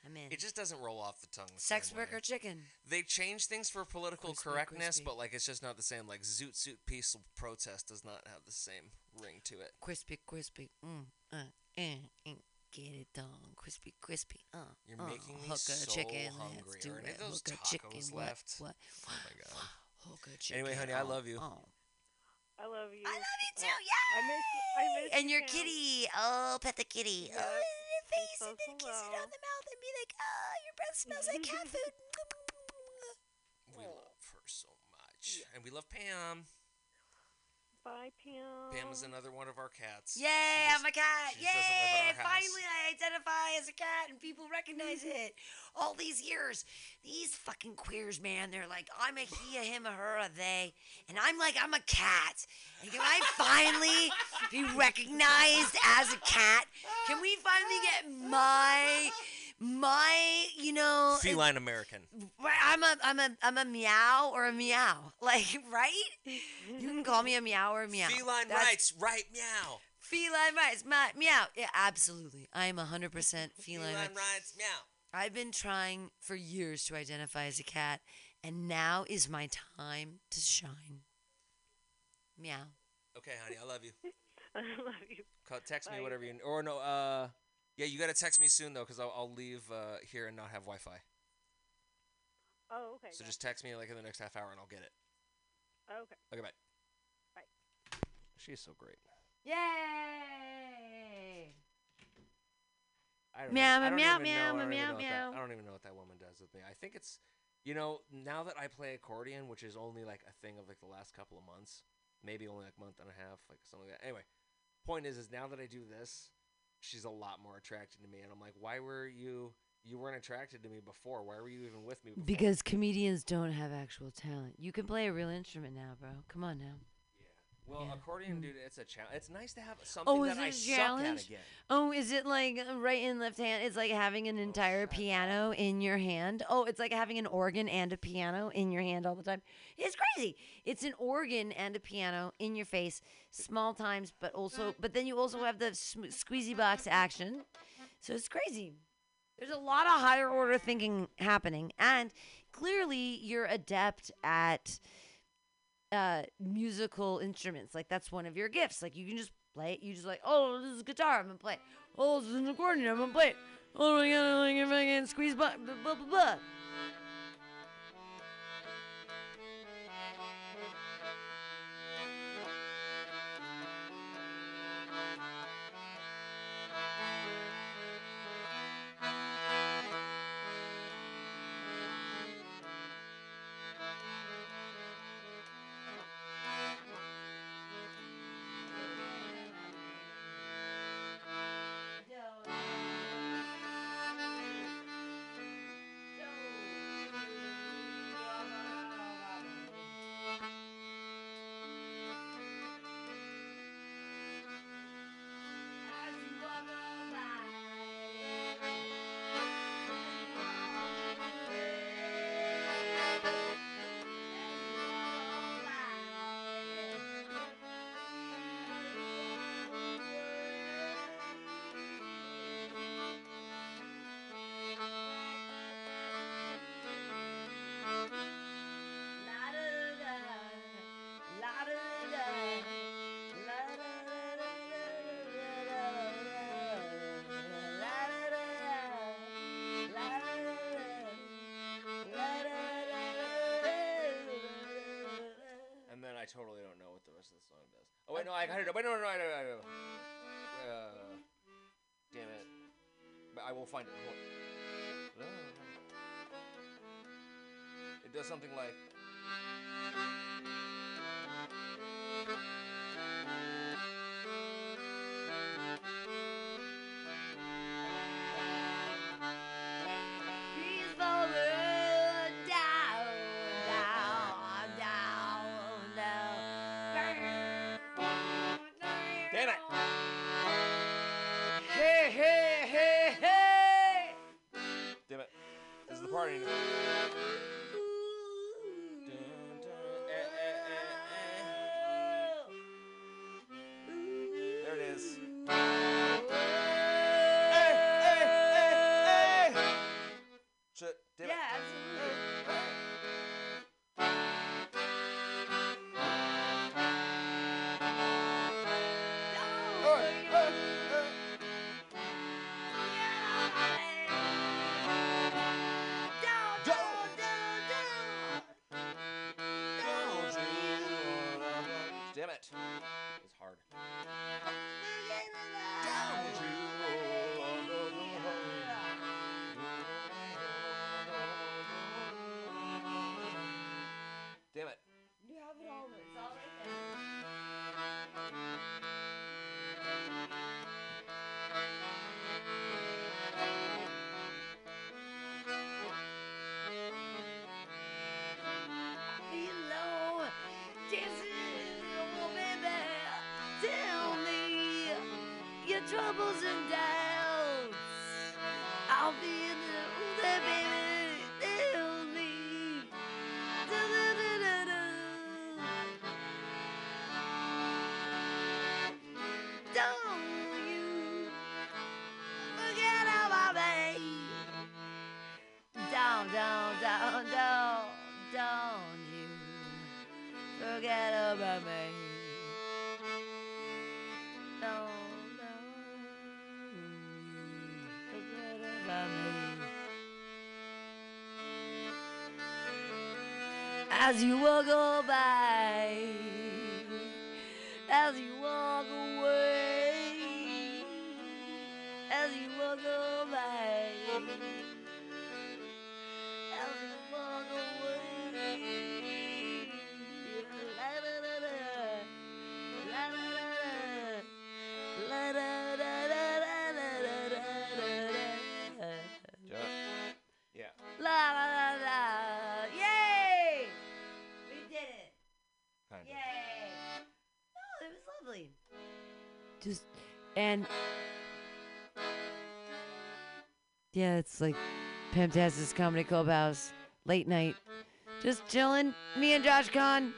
I'm in. It just doesn't roll off the tongue. Sex worker chicken. They change things for political correctness, but like it's just not the same. Like zoot suit peaceful protest does not have the same ring to it. Crispy. Get it done. Crispy. You're making me so chicken. Hungry. Are any of those tacos left? What? Oh my god. Hookah chicken. Anyway, honey, I love you. I love you. I love you too. Yeah. I miss and your kitty. Oh, pet the kitty. Yeah. Oh, the face so and then kiss it on the mouth and be like, oh, your breath smells like cat food. We love her so much, and we love Pam. Bye, Pam. Pam is another one of our cats. Yay, I'm a cat. Yay, finally I identify as a cat and people recognize it. All these years, these fucking queers, man, they're like, I'm a he, a him, a her, a they. And I'm like, I'm a cat. And can I finally be recognized as a cat? Can we finally get my, you know, feline American. I'm a meow or a meow. Like, right? You can call me a meow or a meow. Feline rights, right? Meow. Feline rights, meow. Yeah, absolutely. I am 100% feline rights. Feline rights, meow. I've been trying for years to identify as a cat, and now is my time to shine. Meow. Okay, honey, I love you. I love you. Text me whatever you or no. Yeah, you got to text me soon, though, because I'll leave here and not have Wi-Fi. Oh, okay. So just text me, like, in the next half hour, and I'll get it. Okay. Okay, bye. Bye. She's so great. Yay! I don't even know. I don't even know what that woman does with me. I think it's, you know, now that I play accordion, which is only, like, a thing of, like, the last couple of months, maybe only, like, month and a half, like, something like that. Anyway, point is now that I do this, she's a lot more attracted to me. And I'm like, why were you weren't attracted to me before? Why were you even with me before? Because comedians don't have actual talent. You can play a real instrument now, bro. Come on now. Yeah. Well, accordion, dude, it's a challenge. It's nice to have something that I suck at again. Oh, is it like right and left hand? It's like having an entire piano in your hand. Oh, it's like having an organ and a piano in your hand all the time. It's crazy. It's an organ and a piano in your face. Small times, but then you also have the squeezy box action. So it's crazy. There's a lot of higher order thinking happening, and clearly you're adept at musical instruments. Like that's one of your gifts. Like you can just play it. You just like, oh, this is guitar, I'm gonna play it. Oh, this is an accordion, I'm gonna play it. Oh my god, like if I can squeeze blah blah blah. rest of the song does. Oh, wait, no, I got it. Wait, no. Damn it. But I will find it. Hold on. It does something like... troubles and doubts, I'll be there, baby, they'll me. Da, da, da, da, da. Don't you forget about me. Don't you forget about me. As you walk by, as you walk away, as you walk by, as you walk away, la da da da, la da da, la da da da da da da da. Yeah. La la la la. Just, and yeah, it's like Pamtastic's Comedy Clubhouse, late night, just chilling, me and Josh Kahn.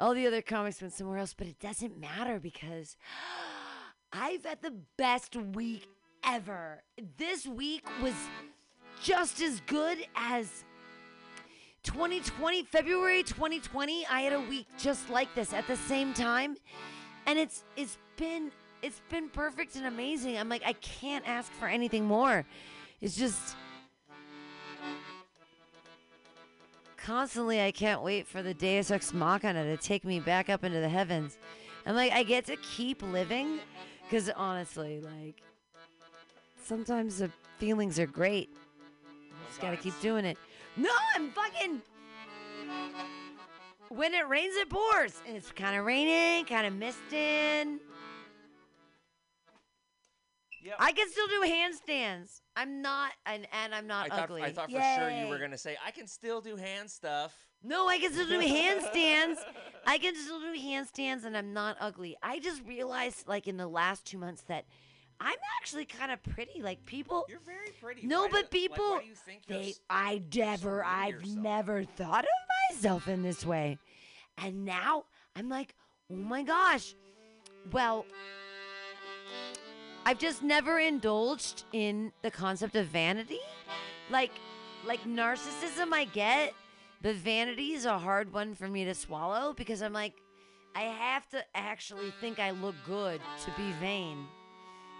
All the other comics went somewhere else, but it doesn't matter because I've had the best week ever. This week was just as good as 2020, February 2020, I had a week just like this at the same time. And it's been perfect and amazing. I'm like, I can't ask for anything more. It's just constantly I can't wait for the Deus Ex Machina to take me back up into the heavens. I'm like, I get to keep living because honestly, like sometimes the feelings are great. You just gotta keep doing it. No, I'm fucking... When it rains, it pours. And it's kind of raining, kind of misting. Yep. I can still do handstands. I'm not, and I'm not ugly. I thought Yay. For sure you were going to say, I can still do hand stuff. No, I can still do handstands. I can still do handstands, and I'm not ugly. I just realized, like, in the last 2 months that... I'm actually kind of pretty. Like, people... You're very pretty. No, why but do, people... Like, why do you think they, I never... I've yourself. Never thought of myself in this way. And now, I'm like, oh my gosh. Well, I've just never indulged in the concept of vanity. Like narcissism I get, but vanity is a hard one for me to swallow because I'm like, I have to actually think I look good to be vain.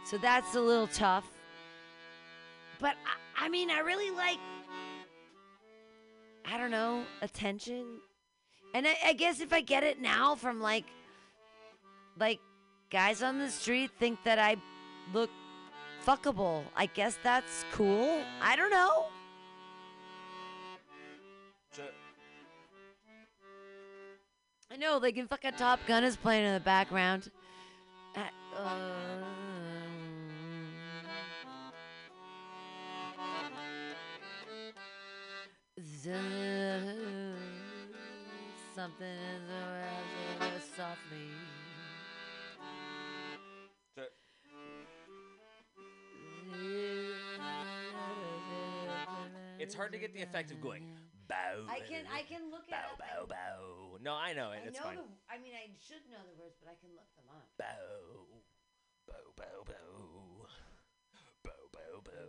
So that's a little tough. But, I mean, I really like, I don't know, attention. And I guess if I get it now from like guys on the street think that I look fuckable, I guess that's cool. I don't know. I know, like in fucking Top Gun is playing in the background. Something in the world softly. It's hard to get the effect of going bow. I can look it up. Bow, bow, bow. No, I know it. It's fine. I mean, I should know the words, but I can look them up. Bow, bow, bow, bow, bow, bow, bow.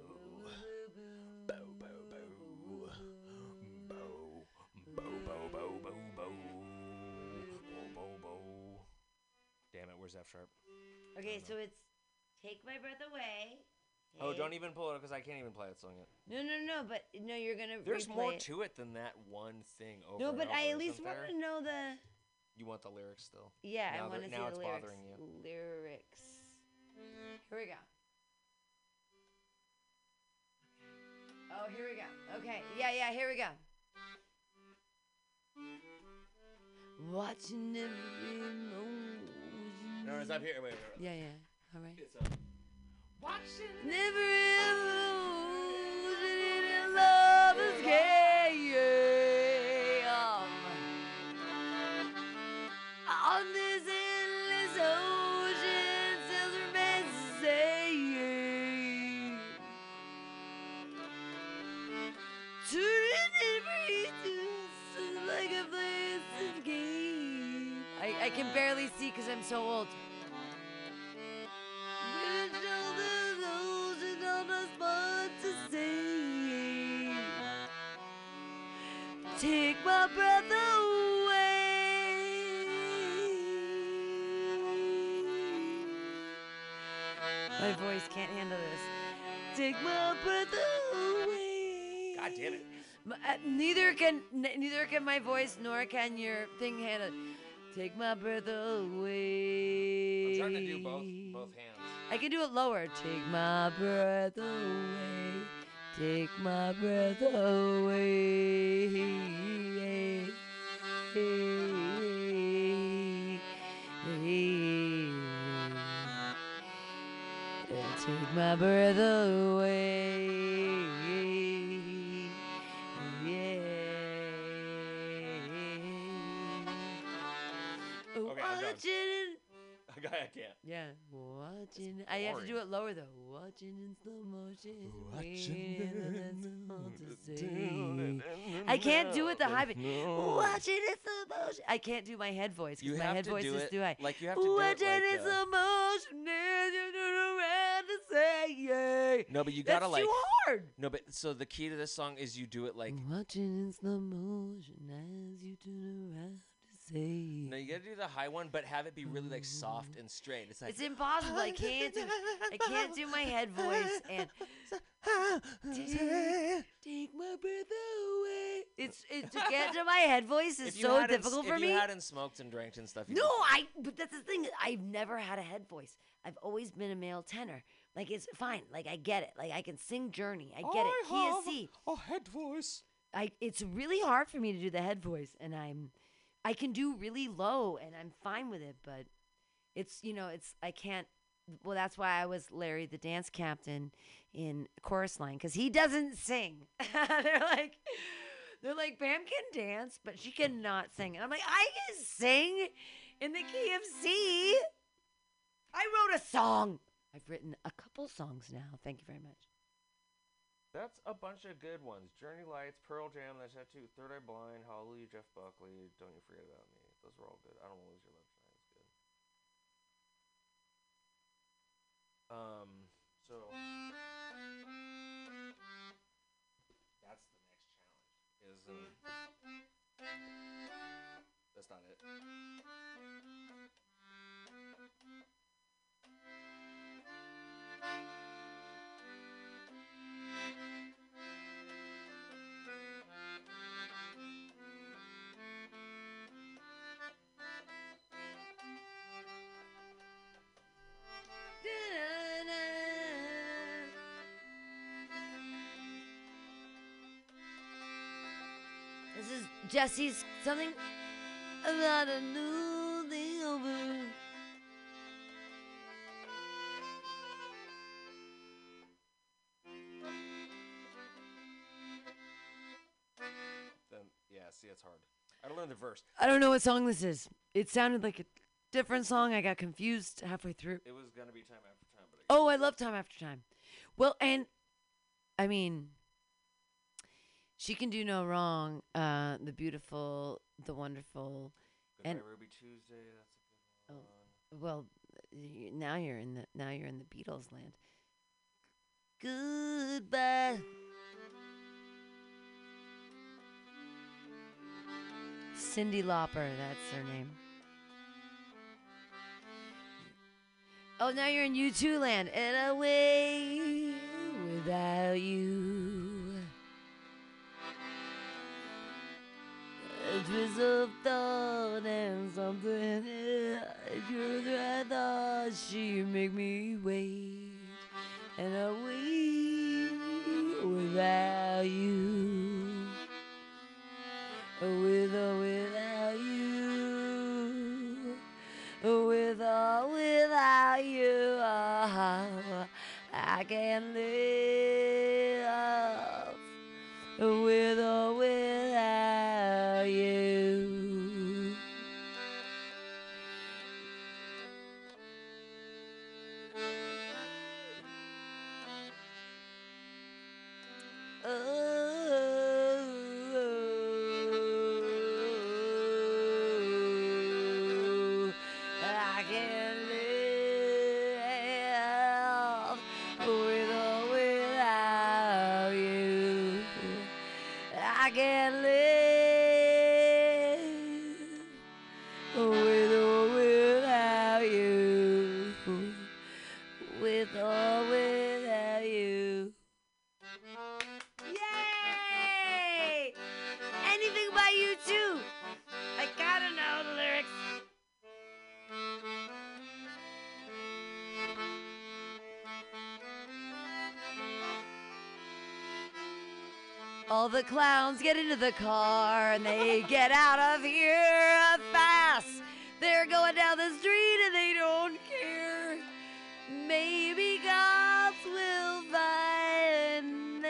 Damn it, where's F sharp? Okay, so it's Take My Breath Away. Take. Oh, don't even pull it up because I can't even play that song yet. No, but no, you're going to. There's more it. To it than that one thing over. No, but over I at least want to know the. You want the lyrics still? Yeah, now I want to see the lyrics. Now it's bothering you. Lyrics. Here we go. Oh, here we go. Okay. Yeah, here we go. Watching every moment. No, it's up here. Wait. Yeah. All right. It's up. Watching never ever losing love is gay. On this endless ocean, still remains the same. Turning every twist like a place of game. I can barely see because I'm so old. Take my breath away. My voice can't handle this. Take my breath away. God damn it. Neither can my voice nor can your thing handle it. Take my breath away. I'm trying to do both hands. I can do it lower. Take my breath away. Take my breath away. Take my breath away. Okay, I'm done. I can't. Yeah. Watching. I have to do it lower though. Watching in slow motion. Watching. I can't do it the high. Watching in slow motion. I can't do my head voice because my head voice is too high. Like you have to do it like. Watching in slow motion. No, but you gotta like. That's too hard. No, but so the key to this song is you do it like. Watching in slow motion as you turn around. No, you gotta do the high one, but have it be really like soft and straight. It's like it's impossible. I can't do my head voice and take my breath away. It's to get to my head voice is so difficult for me. If you hadn't smoked and drank and stuff, you but that's the thing. I've never had a head voice. I've always been a male tenor. Like it's fine. Like I get it. Like I can sing Journey. I get it. Key of C. Oh, head voice. It's really hard for me to do the head voice, and I can do really low and I'm fine with it, but it's, you know, it's, I can't, well, that's why I was Larry the dance captain in Chorus Line, because he doesn't sing. They're like, Pam can dance, but she cannot sing. And I'm like, I can sing in the key of C. I wrote a song. I've written a couple songs now. Thank you very much. That's a bunch of good ones. Journey, Lights, Pearl Jam, The Tattoo, Third Eye Blind, Hallelujah, Jeff Buckley, Don't You Forget About Me. Those were all good. I Don't Want to Lose Your Love Tonight. It's good. So that's the next challenge. That's not it. This is Jesse's something about a new thing over. Yeah, see, it's hard. I don't know the verse. I don't know what song this is. It sounded like a different song. I got confused halfway through. It was going to be Time After Time. But oh, I love Time After Time. Well, and I mean, she can do no wrong. The beautiful, the wonderful. Goodbye, and Ruby Tuesday. That's a good one. Oh, well, now you're in the Beatles land. Goodbye. Cyndi Lauper, that's her name. Oh, now you're in U2 land. And away without you, a twist of thought and something. I thought she'd make me wait. And away without you. With or without you, with or without you, oh, I can't live. With or without you. Oh. All the clowns get into the car and they get out of here fast. They're going down the street and they don't care. Maybe cops will find them,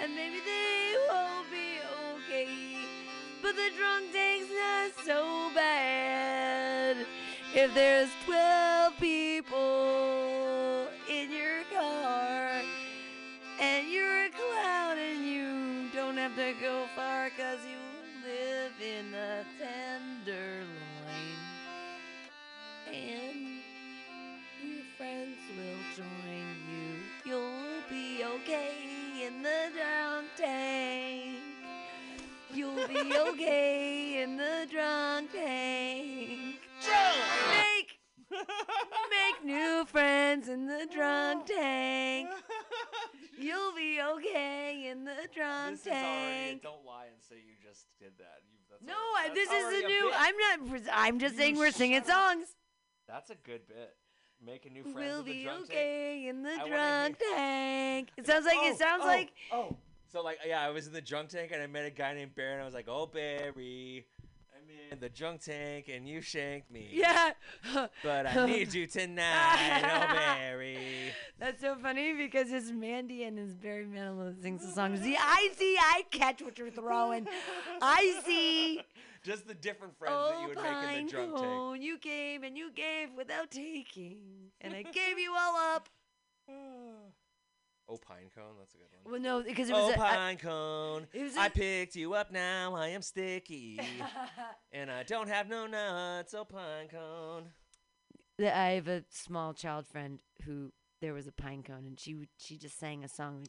and maybe they won't be okay. But the drunk tank's not so bad. If there's 12 people in your car and you're a clown and you don't have to go far, 'cause you live in a tenderloin, and your friends will join you. You'll be okay in the drunk tank. You'll be okay in the drunk tank. Make new friends in the drunk tank. You'll be okay in the drunk this tank. Is already, don't lie and say you just did that. This is a new. I'm just saying we're singing songs. That's a good bit. Make a new friend. We'll be okay in the drunk tank. It sounds like. So like yeah, I was in the drunk tank and I met a guy named Barry and I was like, oh Barry. In the drunk tank and you shanked me. Yeah. But I need you tonight, oh Barry. That's so funny because it's Mandy and it's Barry Manilow that sings the song. See, I catch what you're throwing. I see. Just the different friends that you would make in the drunk tank. You came and you gave without taking, and I gave you all up. Oh, Pinecone, that's a good one. Well, no, because it was Pinecone, I picked you up now, I am sticky, and I don't have no nuts, oh, Pinecone. I have a small child friend who, there was a Pinecone, and she just sang a song,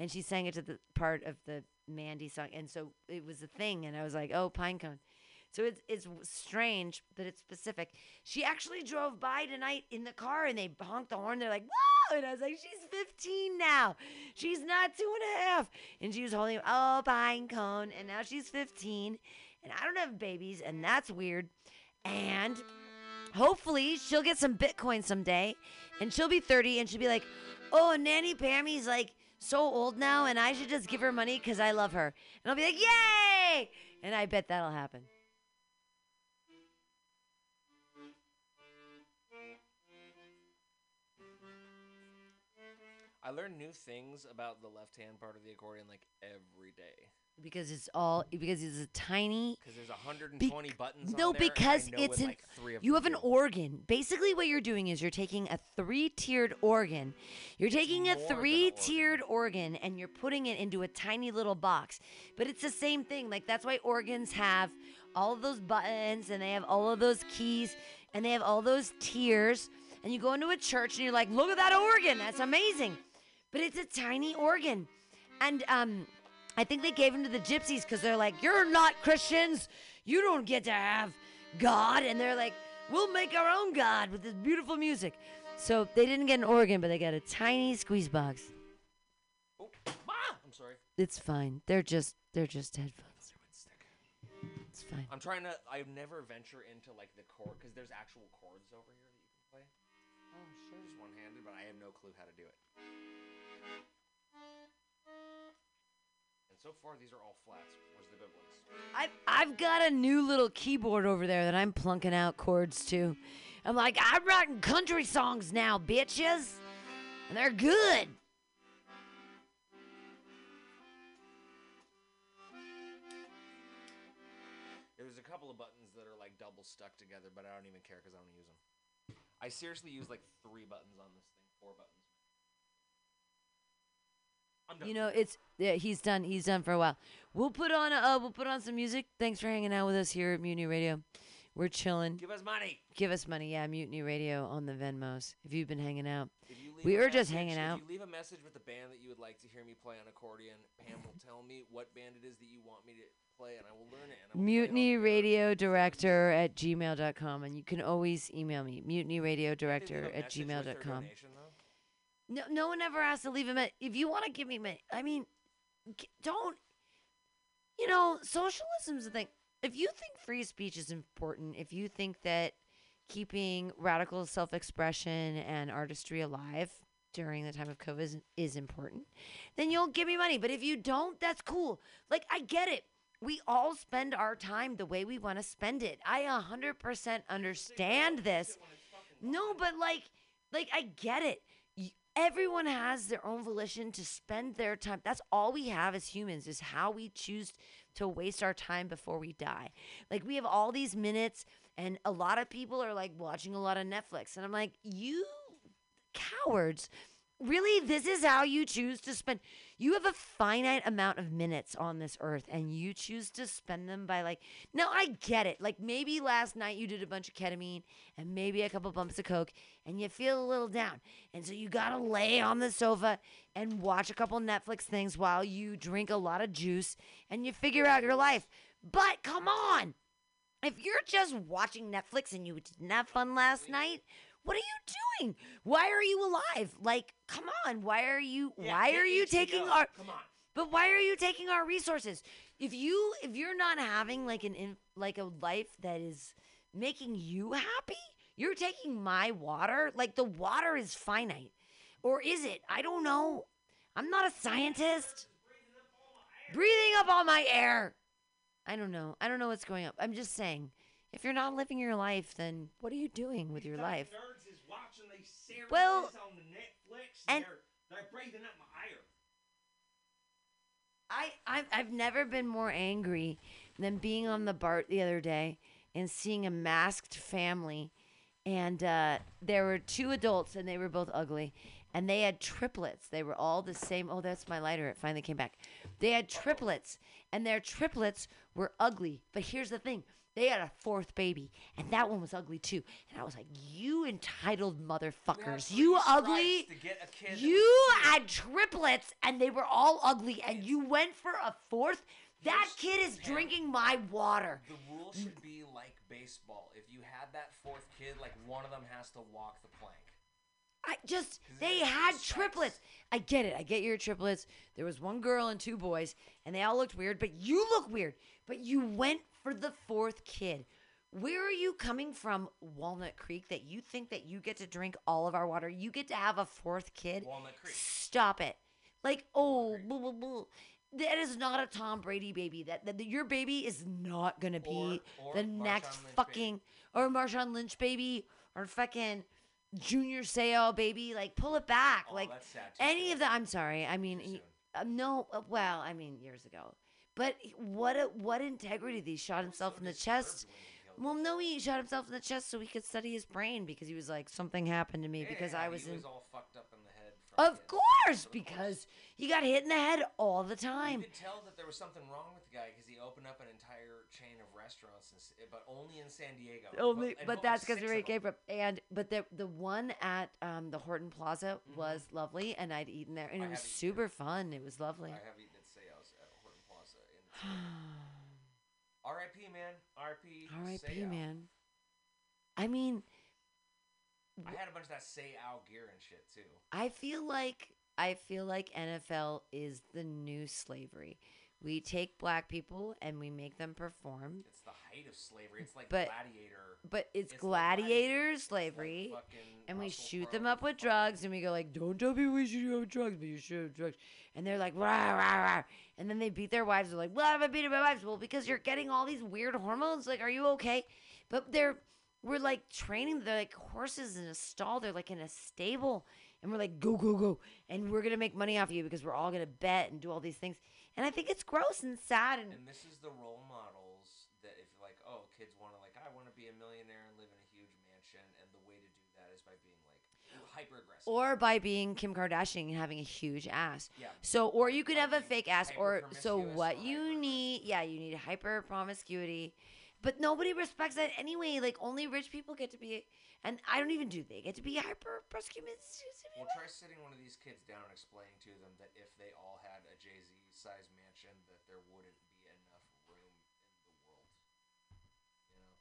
and she sang it to the part of the Mandy song, and so it was a thing, and I was like, oh, Pinecone. So it's strange, but it's specific. She actually drove by tonight in the car, and they honked the horn. They're like, whoa! And I was like, she's 15 now. She's not 2.5. And she was holding, oh, Pinecone. And now she's 15, and I don't have babies, and that's weird. And hopefully she'll get some Bitcoin someday, and she'll be 30, and she'll be like, oh, Nanny Pammy's like so old now, and I should just give her money because I love her. And I'll be like, yay! And I bet that'll happen. I learn new things about the left-hand part of the accordion like every day. Because it's a tiny. Because there's 120 buttons. No, on there, because and I know it's an. Like three of you have an organ. Basically, what you're doing is you're taking a three-tiered organ. You're taking a three-tiered organ and you're putting it into a tiny little box. But it's the same thing. Like that's why organs have all of those buttons and they have all of those keys and they have all those tiers. And you go into a church and you're like, look at that organ. That's amazing. But it's a tiny organ. And I think they gave them to the gypsies because they're like, you're not Christians. You don't get to have God. And they're like, we'll make our own God with this beautiful music. So they didn't get an organ, but they got a tiny squeeze box. Oh, ah, I'm sorry. It's fine. They're just headphones. It's fine. I never venture into like the chord because there's actual chords over here that you can play. Oh, sure. Just one-handed, but I have no clue how to do it. And so far, these are all flats. Where's the good ones? I've got a new little keyboard over there that I'm plunking out chords to. I'm like, I'm writing country songs now, bitches, and they're good. There's a couple of buttons that are like double stuck together, but I don't even care because I don't use them. I seriously use like 3 buttons on this thing, 4 buttons. I'm done. You know, it's yeah, he's done for a while. We'll put on some music. Thanks for hanging out with us here at Mutiny Radio. We're chilling. Give us money. Yeah, Mutiny Radio on the Venmos. If you've been hanging out, we were just hanging out. If you leave a message with the band that you would like to hear me play on accordion, Pam will tell me what band it is that you want me to play, and I will learn it. MutinyRadioDirector@gmail.com, and you can always email me MutinyRadioDirector@gmail.com. No one ever has to leave him. If you want to give me money, I mean, don't. You know, socialism's a thing. If you think free speech is important, if you think that keeping radical self-expression and artistry alive during the time of COVID is important, then you'll give me money. But if you don't, that's cool. Like, I get it. We all spend our time the way we want to spend it. I 100% understand this. No, but like I get it. Everyone has their own volition to spend their time. That's all we have as humans is how we choose to waste our time before we die. Like, we have all these minutes, and a lot of people are, like, watching a lot of Netflix. And I'm like, you cowards. Really, this is how you choose to spend. You have a finite amount of minutes on this earth, and you choose to spend them by, like, no, I get it. Like, maybe last night you did a bunch of ketamine and maybe a couple bumps of coke, and you feel a little down. And so you got to lay on the sofa and watch a couple Netflix things while you drink a lot of juice and you figure out your life. But come on. If you're just watching Netflix and you didn't have fun last night, what are you doing? Why are you alive? Like, come on. Why are you taking our resources? If you're not having like a life that is making you happy, you're taking my water. Like, the water is finite. Or is it? I don't know. I'm not a scientist. Breathing up all my air. I don't know what's going on. I'm just saying, if you're not living your life, then what are you doing with your life? Nerds is watching these series on the Netflix, and they're breathing up my air. I've never been more angry than being on the BART the other day and seeing a masked family, and there were 2 adults, and they were both ugly, and they had triplets. They were all the same. Oh, that's my lighter. It finally came back. They had triplets, and their triplets were ugly. But here's the thing. They had a 4th baby, and that one was ugly too. And I was like, "You entitled motherfuckers! You ugly! You had triplets, and they were all ugly, and you went for a 4th? That kid is drinking my water." The rule should be like baseball. If you had that 4th kid, like one of them has to walk the plank. They had triplets. I get it. I get your triplets. There was one girl and 2 boys, and they all looked weird, but you look weird. But you went for the 4th kid. Where are you coming from, Walnut Creek, that you think that you get to drink all of our water? You get to have a 4th kid? Walnut Creek. Stop it. Like, oh, boo, boo, boo. That is not a Tom Brady baby. That your baby is not going to be the next fucking, or Marshawn Lynch baby, or fucking Junior Seau baby. Like, pull it back. Like, any of that. I'm sorry. I mean, no, well, I mean, years ago. But what integrity that he shot himself in the chest. Well, no, he shot himself in the chest so he could study his brain because he was like, something happened to me because I was in. All fucked up in the head. Of course, because he got hit in the head all the time. You could tell that there was something wrong with the guy because he opened up an entire chain of restaurants, but only in San Diego. Only, but that's because we gave up. And but the one at the Horton Plaza was lovely, and I'd eaten there, and it was super fun. It was lovely. I have eaten at Seau's at Horton Plaza. R.I.P. man. R.I.P. R.I.P. man. I mean. I had a bunch of that Seau gear and shit too. I feel like NFL is the new slavery. We take black people and we make them perform. It's the height of slavery. It's like Gladiator. But it's gladiator slavery. Like and we shoot them up with drugs and we go like, don't tell me we should have drugs, but you should have drugs. And they're like, rah, rah, rah. And then they beat their wives. They're like, well, I'm beating my wives. Well, because you're getting all these weird hormones. Like, are you okay? But we're like training. They're like horses in a stall. They're like in a stable. And we're like, go, go, go. And we're going to make money off of you because we're all going to bet and do all these things. And I think it's gross and sad. And this is the role models that if you're like, oh, kids want to like, I want to be a millionaire and live in a huge mansion. And the way to do that is by being like hyper aggressive. Or by being Kim Kardashian and having a huge ass. Yeah. So, or you could have a fake ass. Or so what you need. Yeah, you need hyper promiscuity. But nobody respects that anyway. Like, only rich people get to be, and I don't even do they get to be hyper-proscumous. Well, try sitting one of these kids down and explaining to them that if they all had a Jay-Z-sized mansion, that there wouldn't be enough room in the world. You know?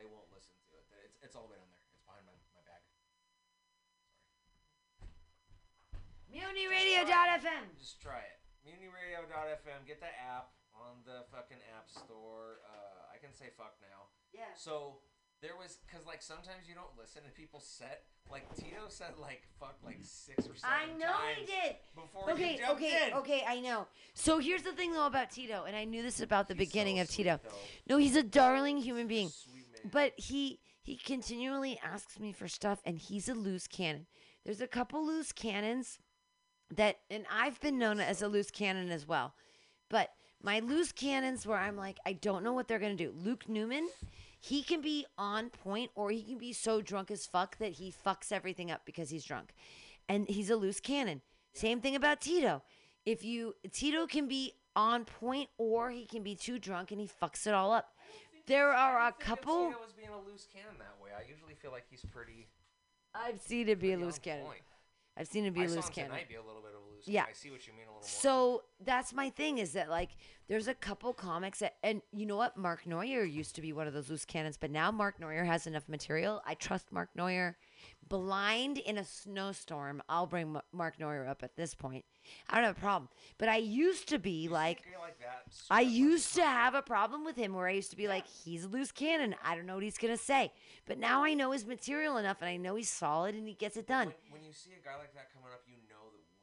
They won't listen to it. It's all down there. It's behind my back. Sorry. MutinyRadio.fm. Just try it. MutinyRadio.fm. Get that app on the fucking app store. I can say fuck now. Yeah. So there was, cause like sometimes you don't listen and people said, like Tito said, like fuck like 6 or 7 times. I know he did. Before he jumped in. Okay, I know. So here's the thing though about Tito, and I knew this about the beginning of Tito. No, he's a darling human being, but he continually asks me for stuff, and he's a loose cannon. There's a couple loose cannons that, and I've been known as a loose cannon as well, but. My loose cannons where I'm like, I don't know what they're going to do. Luke Newman, he can be on point or he can be so drunk as fuck that he fucks everything up because he's drunk. And he's a loose cannon. Yeah. Same thing about Tito. Tito can be on point or he can be too drunk and he fucks it all up. I don't think Tito was being a loose cannon that way. I usually feel like he's pretty... I've seen him be a loose cannon. Point. I've seen him be a loose cannon. I saw him tonight be a little bit of a loose cannon. Yeah. I see what you mean a little more. So that's my thing is that, like, there's a couple comics that, and you know what? Mark Neuer used to be one of those loose cannons, but now Mark Neuer has enough material. I trust Mark Neuer. Blind in a snowstorm. I'll bring Mark Neuer up at this point. I don't have a problem. But I used to be like, I used to have a problem with him where I used to be like, he's a loose cannon. I don't know what he's going to say. But now I know his material enough and I know he's solid and he gets it done. When you see a guy like that coming up, you know that when he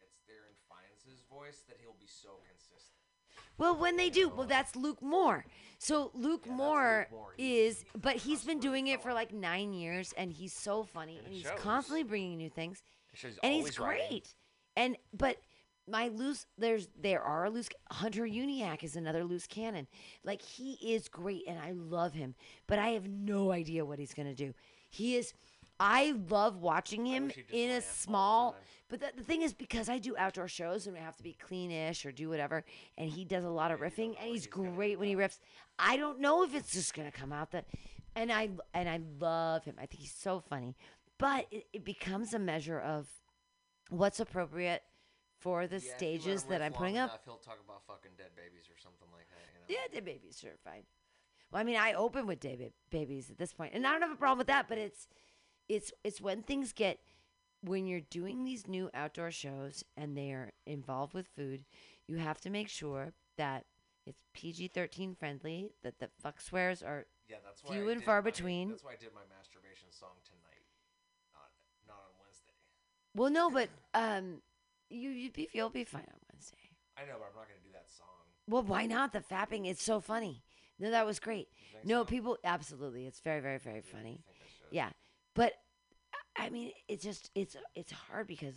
gets there and finds his voice that he'll be so consistent. Well, when they do, well, that's Luke Moore. So Luke Moore is, but he's been doing it for like 9 years, and he's so funny, and he's constantly bringing new things, and he's great. Writing. And but my loose, there are loose. Hunter Uniacke is another loose cannon. Like he is great, and I love him, but I have no idea what he's gonna do. He is. I love watching him in a small, but the thing is because I do outdoor shows and we have to be cleanish or do whatever, and he does a lot of riffing, and he's great when he riffs. I don't know if it's just gonna come out that, and I love him. I think he's so funny, but it becomes a measure of what's appropriate for the stages that I'm putting up. He'll talk about fucking dead babies or something like that. You know? Yeah, dead babies are fine. Well, I mean, I open with dead babies at this point, and I don't have a problem with that, but it's. It's when things get, when you're doing these new outdoor shows and they are involved with food, you have to make sure that it's PG-13 friendly, that the fuck swears are few and far between. That's why I did my masturbation song tonight, not on Wednesday. Well, no, but You'll be fine on Wednesday. I know, but I'm not gonna do that song. Well, why not? The fapping is so funny. No, that was great. No, so? People, absolutely, it's very, very, very funny. Yeah, but I mean, it's just it's hard because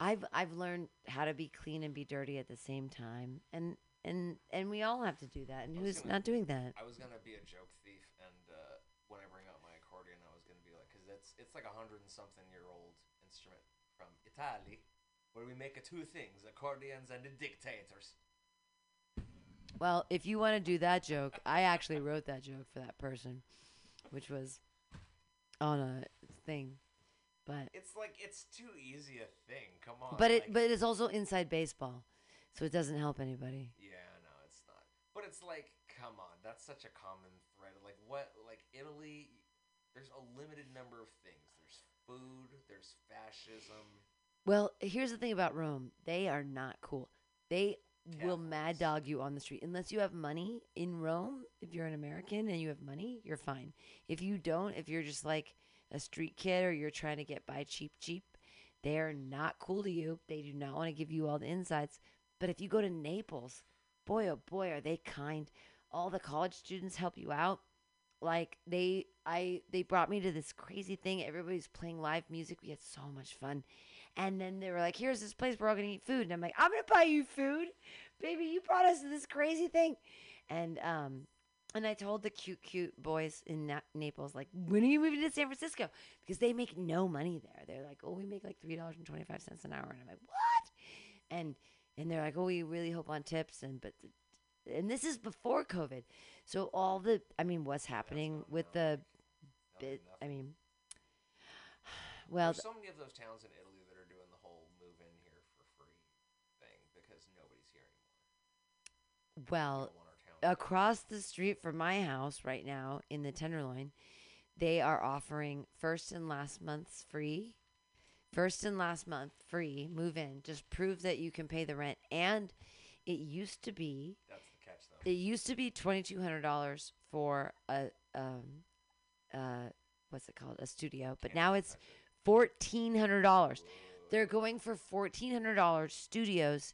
I've I've learned how to be clean and be dirty at the same time, and we all have to do that. And who's not doing that? I was gonna be a joke thief, and when I bring out my accordion, I was gonna be like, because it's like 100-something-year-old instrument from Italy, where we make two things: accordions and the dictators. Well, if you want to do that joke, I actually wrote that joke for that person, which was on a thing, but it's like it's too easy a thing. Come on, but it's also inside baseball, so it doesn't help anybody. Yeah, no, it's not. But it's like, come on, that's such a common thread. Like what? Like Italy, there's a limited number of things. There's food. There's fascism. Well, here's the thing about Rome. They are not cool. They will mad dog you on the street. Unless you have money in Rome, if you're an American and you have money, you're fine. If you don't, if you're just like a street kid or you're trying to get by cheap, they're not cool to you. They do not want to give you all the insides. But if you go to Naples, boy, oh boy, are they kind. All the college students help you out. Like they brought me to this crazy thing. Everybody's playing live music. We had so much fun. And then they were like, here's this place we're all going to eat food. And I'm like, I'm going to buy you food. Baby, you brought us to this crazy thing. And I told the cute boys in Naples, like, when are you moving to San Francisco? Because they make no money there. They're like, oh, we make like $3.25 an hour. And I'm like, what? And they're like, oh, we really hope on tips. And this is before COVID. So all the, I mean, what's happening with the, I mean, well. There's so many of those towns in Italy. Well, across the street from my house right now in the Tenderloin, they are offering first and last month free move in. Just prove that you can pay the rent. And it used to be, that's the catch though. It used to be $2,200 for a studio, but now it's $1,400. They're going for $1,400 studios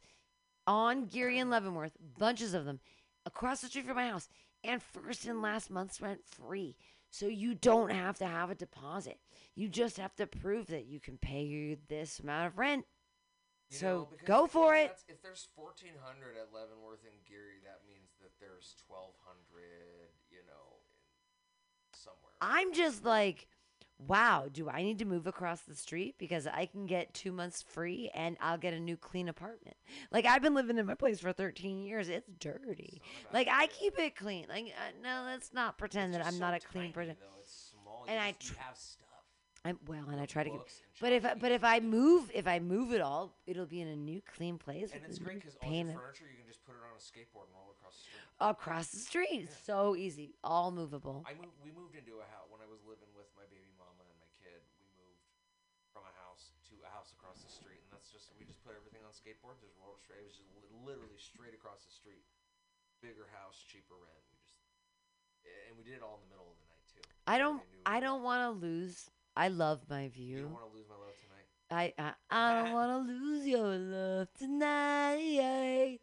on Geary and Leavenworth, bunches of them, across the street from my house, and first and last month's rent free. So you don't have to have a deposit. You just have to prove that you can pay this amount of rent. Go for it. If there's 1,400 at Leavenworth and Geary, that means that there's 1,200, somewhere. I'm just like, wow, do I need to move across the street because I can get 2 months free and I'll get a new clean apartment? Like, I've been living in my place for 13 years. It's dirty. Like, I keep it clean. Like, no, let's not pretend that I'm not a clean person. It's small. And I have stuff. I try to keep. But if I move it all, it'll be in a new clean place. And it's great because all your furniture, you can just put it on a skateboard and roll across the street. Across the street, yeah. So easy, all movable. We moved into a house when I was living with my baby mama and my kid. We moved from a house to a house across the street, and we just put everything on skateboards, just rolled straight. It was just literally straight across the street. Bigger house, cheaper rent. We did it all in the middle of the night too. I don't want to lose. I love my view. You don't want to lose my love tonight. I don't want to lose your love tonight.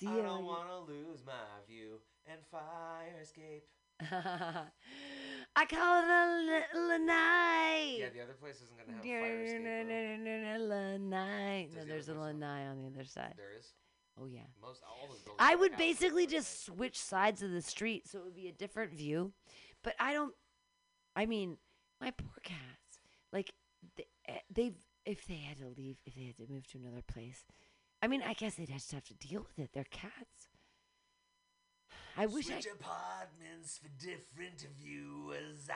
See, I don't want to lose my view and fire escape. I call it a night. Yeah, the other place isn't going to have fire escape. No, there's a lanai on the other side. There is? Oh, yeah. I would basically just switch sides of the street so it would be a different view. But my poor cats, like, if they had to move to another place, I mean, I guess they'd just have to deal with it. They're cats. Switch apartments for different viewers.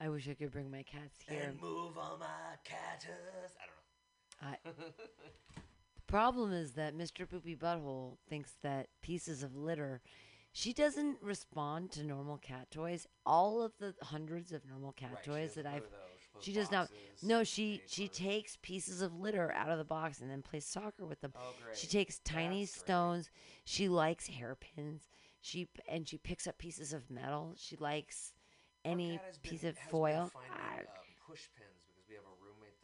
I wish I could bring my cats here. And move all my catters. I don't know. The problem is that Mr. Poopy Butthole thinks that pieces of litter... She doesn't respond to normal cat toys. All of the hundreds of normal cat toys that I've... She does not. No, she takes pieces of litter out of the box and then plays soccer with them. Oh, great. She takes tiny stones. She likes hairpins. She picks up pieces of metal. She likes any piece of foil. Push pins because we have a roommate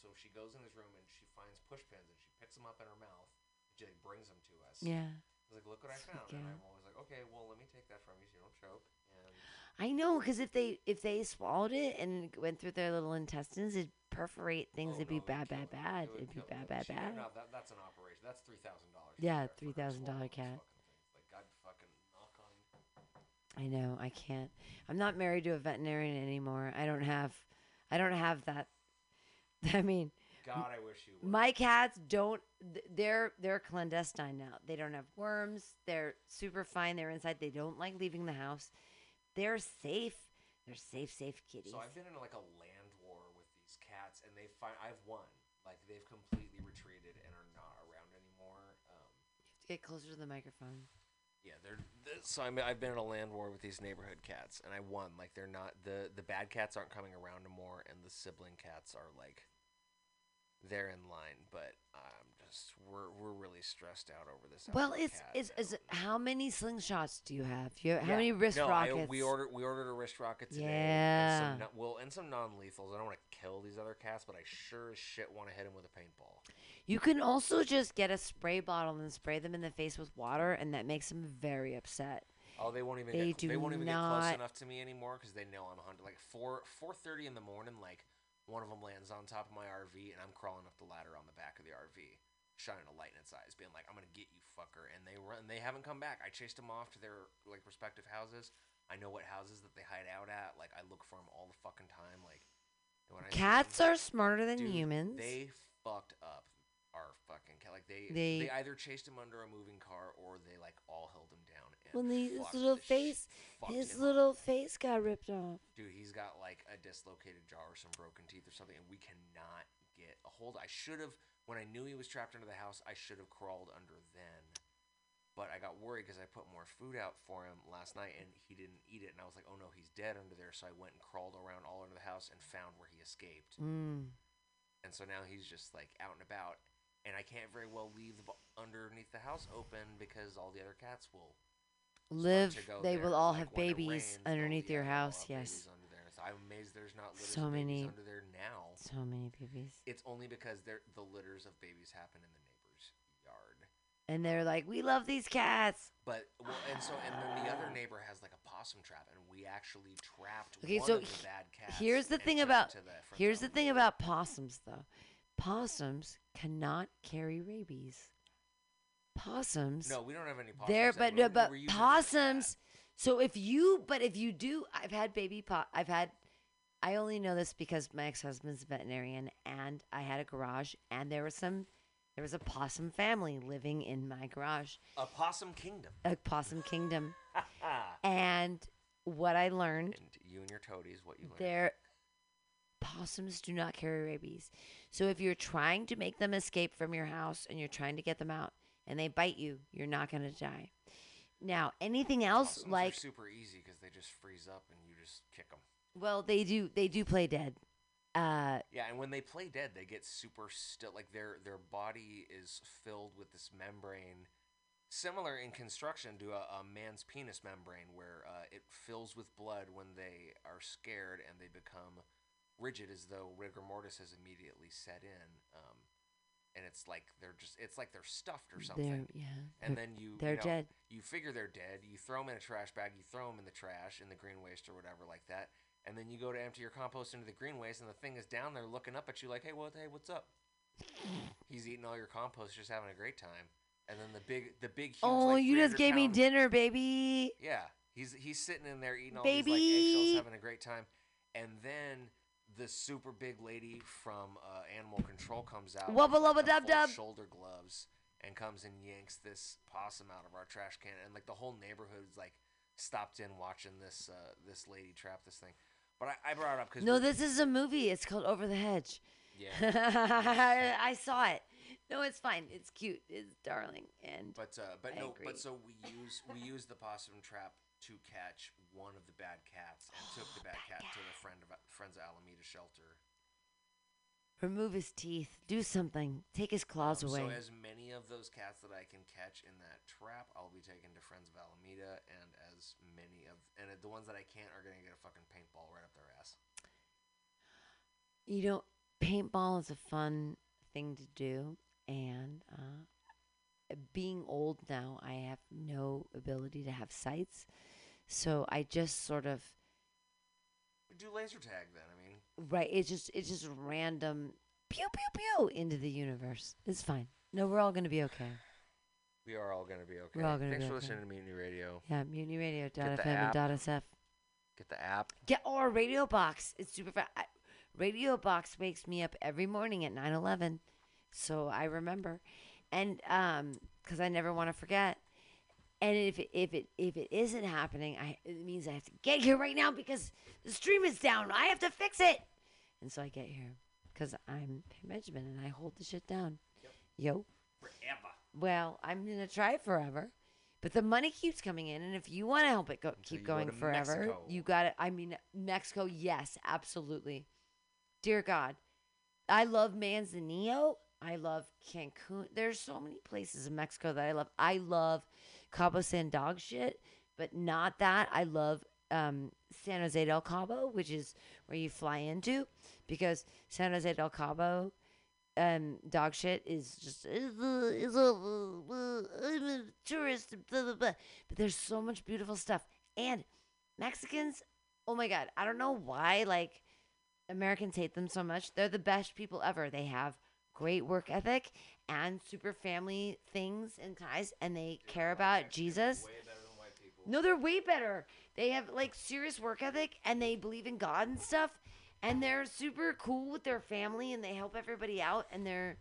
So she goes in his room and she finds push pins and she picks them up in her mouth and she brings them to us. Yeah. I was like, look what I found. Yeah. And I'm always like, okay, well, let me take that from you so you don't choke. And I know, because if they swallowed it and went through their little intestines, it'd perforate things. It'd be bad. No, that's an operation. That's $3,000. Yeah, $3,000 cat. Like, God fucking knock on. I know. I can't. I'm not married to a veterinarian anymore. I don't have that. I mean, God, I wish you were. My cats don't. They're clandestine now. They don't have worms. They're super fine. They're inside. They don't like leaving the house. They're safe. They're safe kitties. So I've been in like a land war with these cats, and I've won. Like, they've completely retreated and are not around anymore. You have to get closer to the microphone. Yeah, I've been in a land war with these neighborhood cats, and I won. Like, they're not the bad cats aren't coming around anymore, and the sibling cats are like, they're in line. But we're really stressed out over this. Well, it's how many slingshots do you have? How many wrist rockets? We ordered a wrist rocket today. Yeah. And some non-lethals. I don't want to kill these other cats, but I sure as shit want to hit them with a paintball. You can also just get a spray bottle and spray them in the face with water, and that makes them very upset. Oh, they won't even get close enough to me anymore because they know I'm hunting. Like 4:30 in the morning, like one of them lands on top of my RV, and I'm crawling up the ladder on the back of the RV, shining a light in its eyes, being like, I'm gonna get you, fucker. And they run. They haven't come back. I chased them off to their like respective houses. I know what houses that they hide out at. Like, I look for them all the fucking time. Like, when cats are smarter than humans. They fucked up our fucking cat. Like, they either chased him under a moving car or they like all held him down. When his little face got ripped off. Dude, he's got like a dislocated jaw or some broken teeth or something, and we cannot get a hold. I should have. When I knew he was trapped under the house, I should have crawled under then. But I got worried because I put more food out for him last night, and he didn't eat it. And I was like, oh, no, he's dead under there. So I went and crawled around all over the house and found where he escaped. Mm. And so now he's just, like, out and about. And I can't very well leave underneath the house open because all the other cats will live. They will all have babies underneath your house, yes. I'm amazed there's not litters of babies under there now. So many babies. It's only because the litters of babies happen in the neighbor's yard. And they're like, we love these cats. But, well, and then the other neighbor has like a possum trap, and we actually trapped one of the bad cats. Here's the thing about possums, though. Possums cannot carry rabies. Possums. No, we don't have any possums. But possums. So if you do, I only know this because my ex-husband's a veterinarian, and I had a garage, and there was a possum family living in my garage. A possum kingdom. And what I learned. And you and your toadies, what you learned. Possums do not carry rabies. So if you're trying to make them escape from your house and you're trying to get them out and they bite you, you're not going to die. Now, anything else possums like are super easy because they just freeze up and you just kick them. Well, they do play dead. Yeah, and when they play dead, they get super still. Like their body is filled with this membrane, similar in construction to a man's penis membrane, where it fills with blood when they are scared and they become rigid, as though rigor mortis has immediately set in. And it's like they're stuffed or something. Then they're dead. You figure they're dead. You throw them in a trash bag. You throw them in the trash, in the green waste or whatever like that. And then you go to empty your compost into the green waste, and the thing is down there looking up at you like, hey, what's up? He's eating all your compost, just having a great time. And then the big huge. Oh, like, you just gave me dinner, baby. Yeah, he's sitting in there eating all these like eggshells, having a great time, and then the super big lady from Animal Control comes out with shoulder gloves and comes and yanks this possum out of our trash can. And, like, the whole neighborhood's, like, stopped in watching this this lady trap this thing. But I brought it up because... No, this is a movie. It's called Over the Hedge. Yeah. I saw it. No, it's fine. It's cute. It's darling. And so we use the possum trap to catch one of the bad cats, and took the bad cat to the friends of Alameda shelter. Remove his teeth. Do something. Take his claws away. So as many of those cats that I can catch in that trap, I'll be taken to Friends of Alameda, and the ones that I can't are gonna get a fucking paintball right up their ass. You know, paintball is a fun thing to do, and being old now, I have no ability to have sights, so I just sort of do laser tag then. I mean, right? It's just random pew pew pew into the universe. It's fine. No, we're all gonna be okay. We are all gonna be okay. We're all gonna Thanks be for okay. listening to Mutiny Radio. Yeah, Mutiny Radio. .fm and .sf. Get the app. Get our Radio Box. It's super fun. Radio Box wakes me up every morning at 9:11, so I remember. And because I never want to forget. And if it isn't happening, it means I have to get here right now because the stream is down. I have to fix it. And so I get here because I'm Benjamin and I hold the shit down. Yep. Yo. Forever. Well, I'm gonna try it forever, but the money keeps coming in, and if you want to help it keep going forever, Mexico. You got it. I mean, Mexico. Yes, absolutely. Dear God, I love Manzanillo. I love Cancun. There's so many places in Mexico that I love. I love Cabo San Dog shit, but not that. I love San Jose del Cabo, which is where you fly into, because San Jose del Cabo dog shit is just I'm a tourist, blah, blah, blah. But there's so much beautiful stuff. And Mexicans, oh my God, I don't know why like Americans hate them so much. They're the best people ever. They have great work ethic and super family things and ties, and they care about Jesus. Way better than white people. No, they're way better. They have like serious work ethic and they believe in God and stuff, and they're super cool with their family and they help everybody out, and they're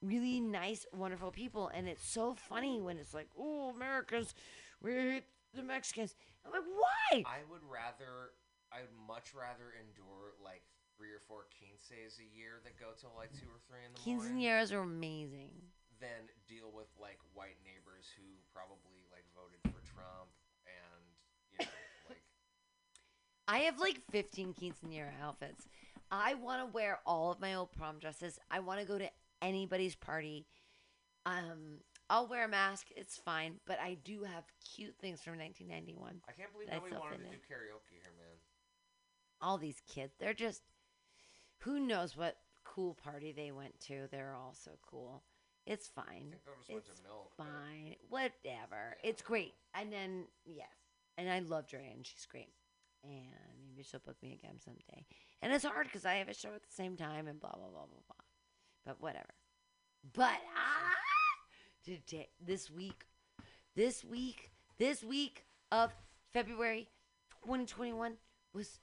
really nice, wonderful people. And it's so funny when it's like, oh, Americans, we hate the Mexicans. I'm like, why? I'd much rather endure like 3 or 4 quinceas a year that go till like 2 or 3 in the morning. Quinceañeras are amazing. Then deal with like white neighbors who probably like voted for Trump and you know like. I have like 15 quinceañera outfits. I want to wear all of my old prom dresses. I want to go to anybody's party. I'll wear a mask. It's fine, but I do have cute things from 1991. I can't believe nobody wanted to do karaoke here, man. All these kids, they're just. Who knows what cool party they went to? They're all so cool. It's fine. It's fine. Whatever. It's great. And then, yes. And I love Drea, and she's great. And maybe she'll book me again someday. And it's hard because I have a show at the same time and blah, blah, blah, blah, blah. But whatever. But today, this week of February 2021 was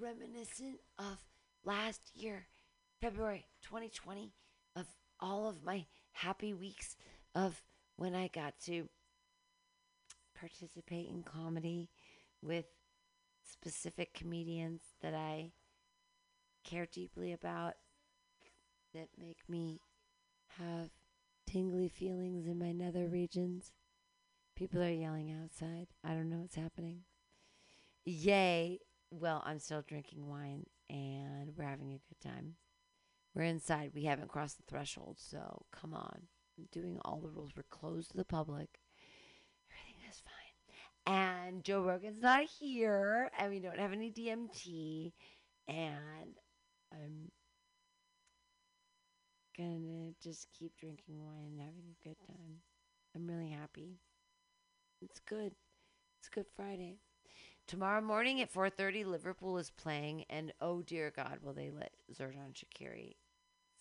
reminiscent of last year, February 2020, of all of my happy weeks of when I got to participate in comedy with specific comedians that I care deeply about that make me have tingly feelings in my nether regions. People are yelling outside. I don't know what's happening. Yay. Well, I'm still drinking wine. And we're having a good time. We're inside. We haven't crossed the threshold, so come on. I'm doing all the rules. We're closed to the public. Everything is fine. And Joe Rogan's not here, and we don't have any DMT. And I'm gonna just keep drinking wine and having a good time. I'm really happy. It's good. It's Good Friday. Tomorrow morning at 4:30, Liverpool is playing, and oh dear God, will they let Zerdan Shaqiri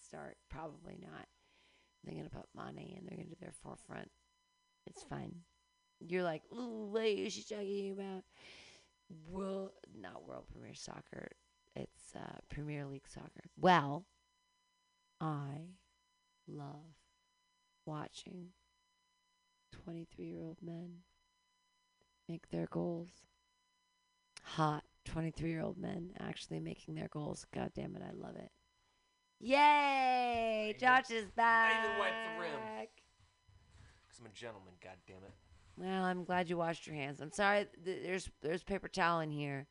start? Probably not. They're going to put Mane in. They're going to do their forefront. It's fine. You're like, ooh, what is she talking about? Well, not World Premier Soccer. It's Premier League Soccer. Well, I love watching 23-year-old men make their goals. Hot 23-year-old men actually making their goals. God damn it, I love it. Yay! Josh is back. I even wiped the rim. Because I'm a gentleman, god damn it. Well, I'm glad you washed your hands. I'm sorry. There's paper towel in here.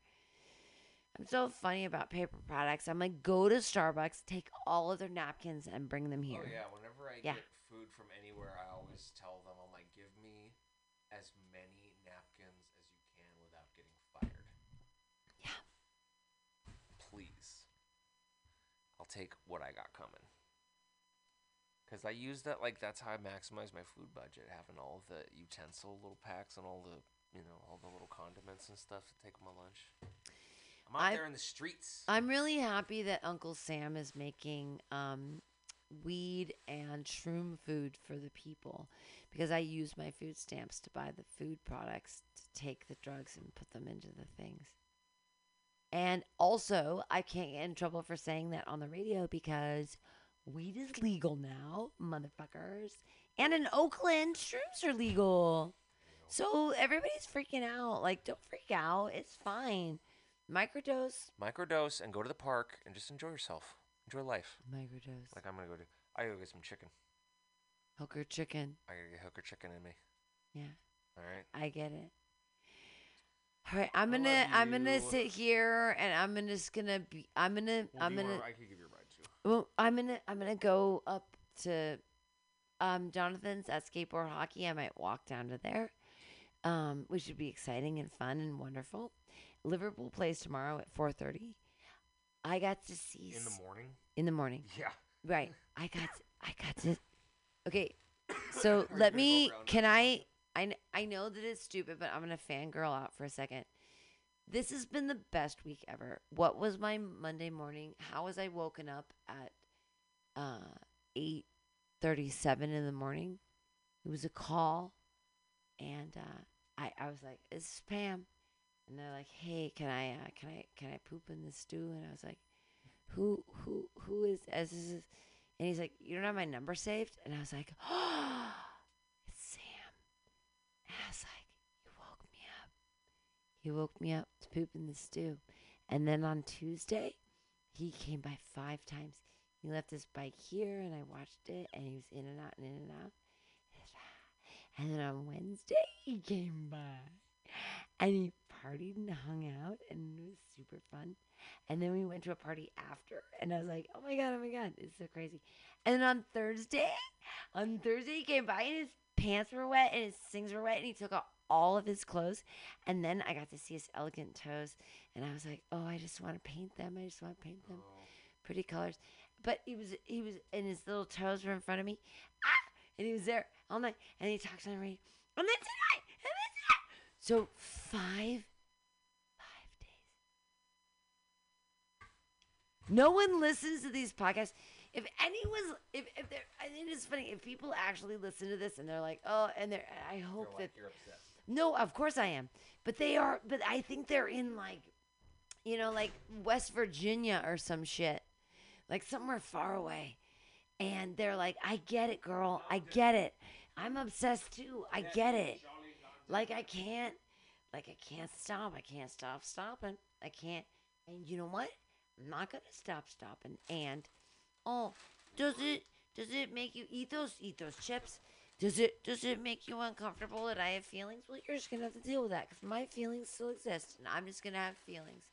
I'm so funny about paper products. I'm like, go to Starbucks, take all of their napkins, and bring them here. Oh, yeah. Whenever I get food from anywhere, I always tell them, I'm like, give me as many napkins as you can without getting fired. take what I got coming. Because I use that, like, that's how I maximize my food budget, having all the utensil little packs and all the, you know, all the little condiments and stuff to take with my lunch. I'm out there in the streets. I'm really happy that Uncle Sam is making weed and shroom food for the people, because I use my food stamps to buy the food products to take the drugs and put them into the things. And also, I can't get in trouble for saying that on the radio because weed is legal now, motherfuckers. And in Oakland, shrooms are legal. So everybody's freaking out. Like, don't freak out. It's fine. Microdose. Microdose and go to the park and just enjoy yourself. Enjoy life. Microdose. Like, I gotta go get some chicken. Hooker chicken. I gotta get hooker chicken in me. Yeah. All right. I get it. All right, I'm gonna sit here and I could give you a ride too. Well, I'm gonna go up to Jonathan's at Skateboard Hockey. I might walk down to there, which would be exciting and fun and wonderful. Liverpool plays tomorrow at 4:30. I got to see in the morning. In the morning. Yeah. Right. I got to. Okay. So let me. Can I? I know that it's stupid, but I'm going to fangirl out for a second. This has been the best week ever. What was my Monday morning? How was I woken up at 8:37 in the morning? It was a call, and I was like, "This is Pam," and they're like, "Hey, can I poop in the stew?" And I was like, "Who is this?" And he's like, "You don't have my number saved?" And I was like, "Oh." I was like, you woke me up. He woke me up to poop in the stew. And then on Tuesday, he came by 5 times. He left his bike here, and I watched it, and he was in and out and in and out. And then on Wednesday, he came by, and he partied and hung out, and it was super fun. And then we went to a party after, and I was like, oh, my God, it's so crazy. And then on Thursday, he came by, and his pants were wet and his things were wet, and he took out all of his clothes. And then I got to see his elegant toes, and I was like, oh, I just want to paint them. Pretty colors. But he was, and his little toes were in front of me. And he was there all night, and he talks on the radio. And then tonight, and then tonight. So 5 days. No one listens to these podcasts. If there, I think it's funny if people actually listen to this and they're like, oh, and they're, I hope you're that you're upset. No, of course I am, but I think they're in like West Virginia or some shit, like somewhere far away, and they're like, I get it, girl, I get it, I'm obsessed too, I get it, like I can't stop, I can't stop stopping, I can't, and you know what? I'm not gonna stop stopping and. Oh, does it make you eat those chips? Does it make you uncomfortable that I have feelings? Well, you're just gonna have to deal with that because my feelings still exist, and I'm just gonna have feelings.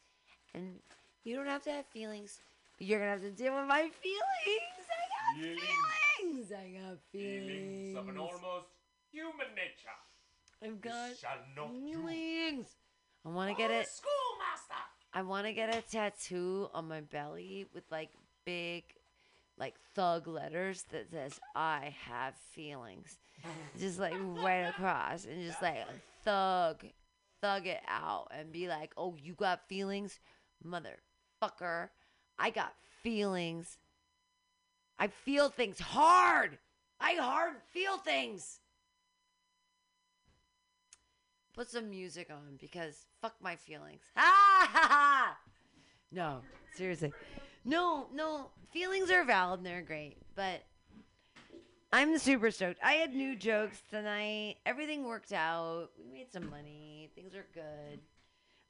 And you don't have to have feelings, but you're gonna have to deal with my feelings. I got feelings of an almost human nature. I've got feelings. I want to get it. Schoolmaster. I want to get a tattoo on my belly with like big. Like thug letters that says I have feelings, just like right across, and just like thug it out and be like, oh, you got feelings, motherfucker, I got feelings, I feel things hard, I hard feel things. Put some music on because fuck my feelings. Ha ha ha. No, seriously. No, feelings are valid and they're great, but I'm super stoked. I had new jokes tonight. Everything worked out. We made some money. Things are good.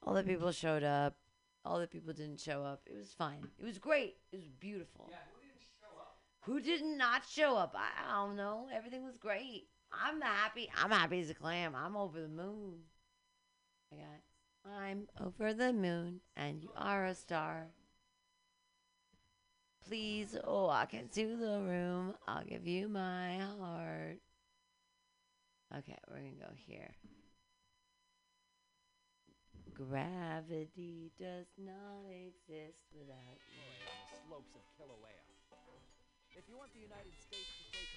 All the people showed up. All the people didn't show up. It was fine. It was great. It was beautiful. Yeah, who didn't show up? Who did not show up? I don't know. Everything was great. I'm happy. I'm happy as a clam. I'm over the moon. I'm over the moon, and you are a star. Please walk into the room. I'll give you my heart. Okay, we're going to go here. Gravity does not exist without you. Slopes of Kilauea. If you want the United States to take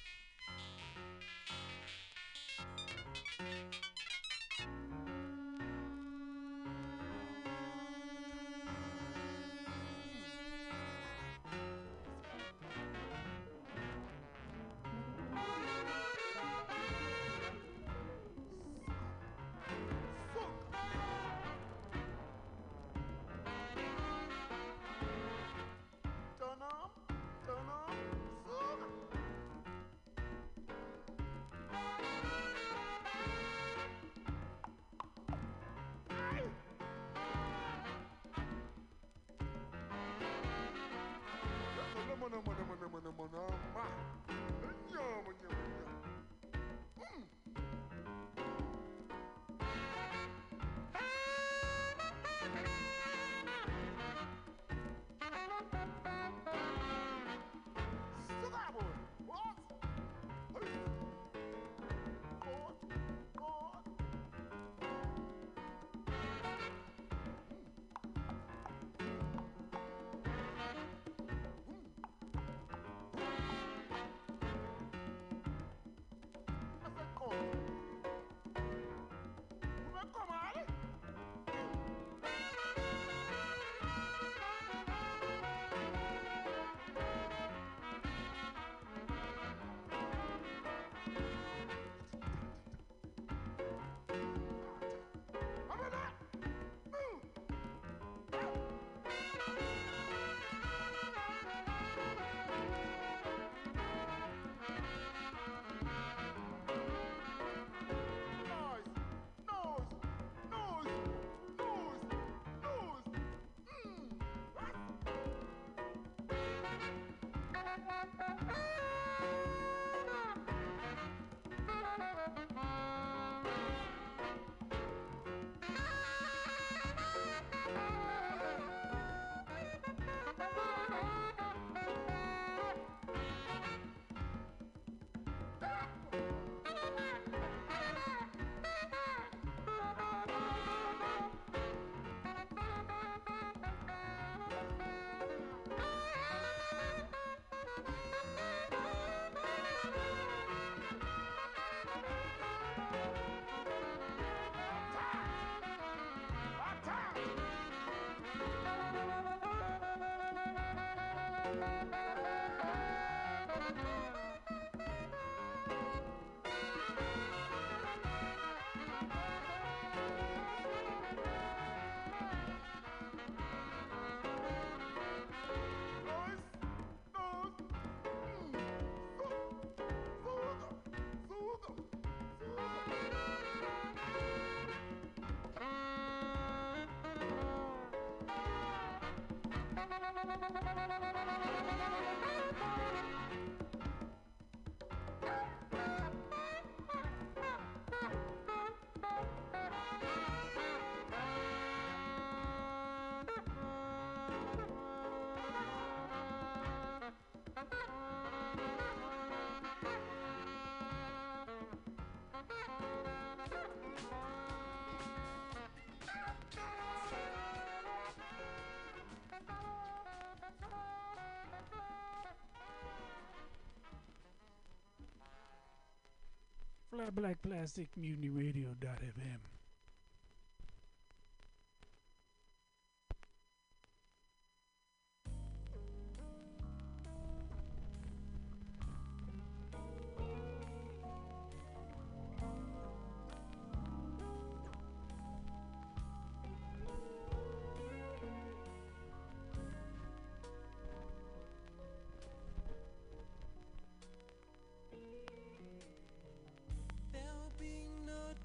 FlyBlackPlasticMutinyRadio.fm.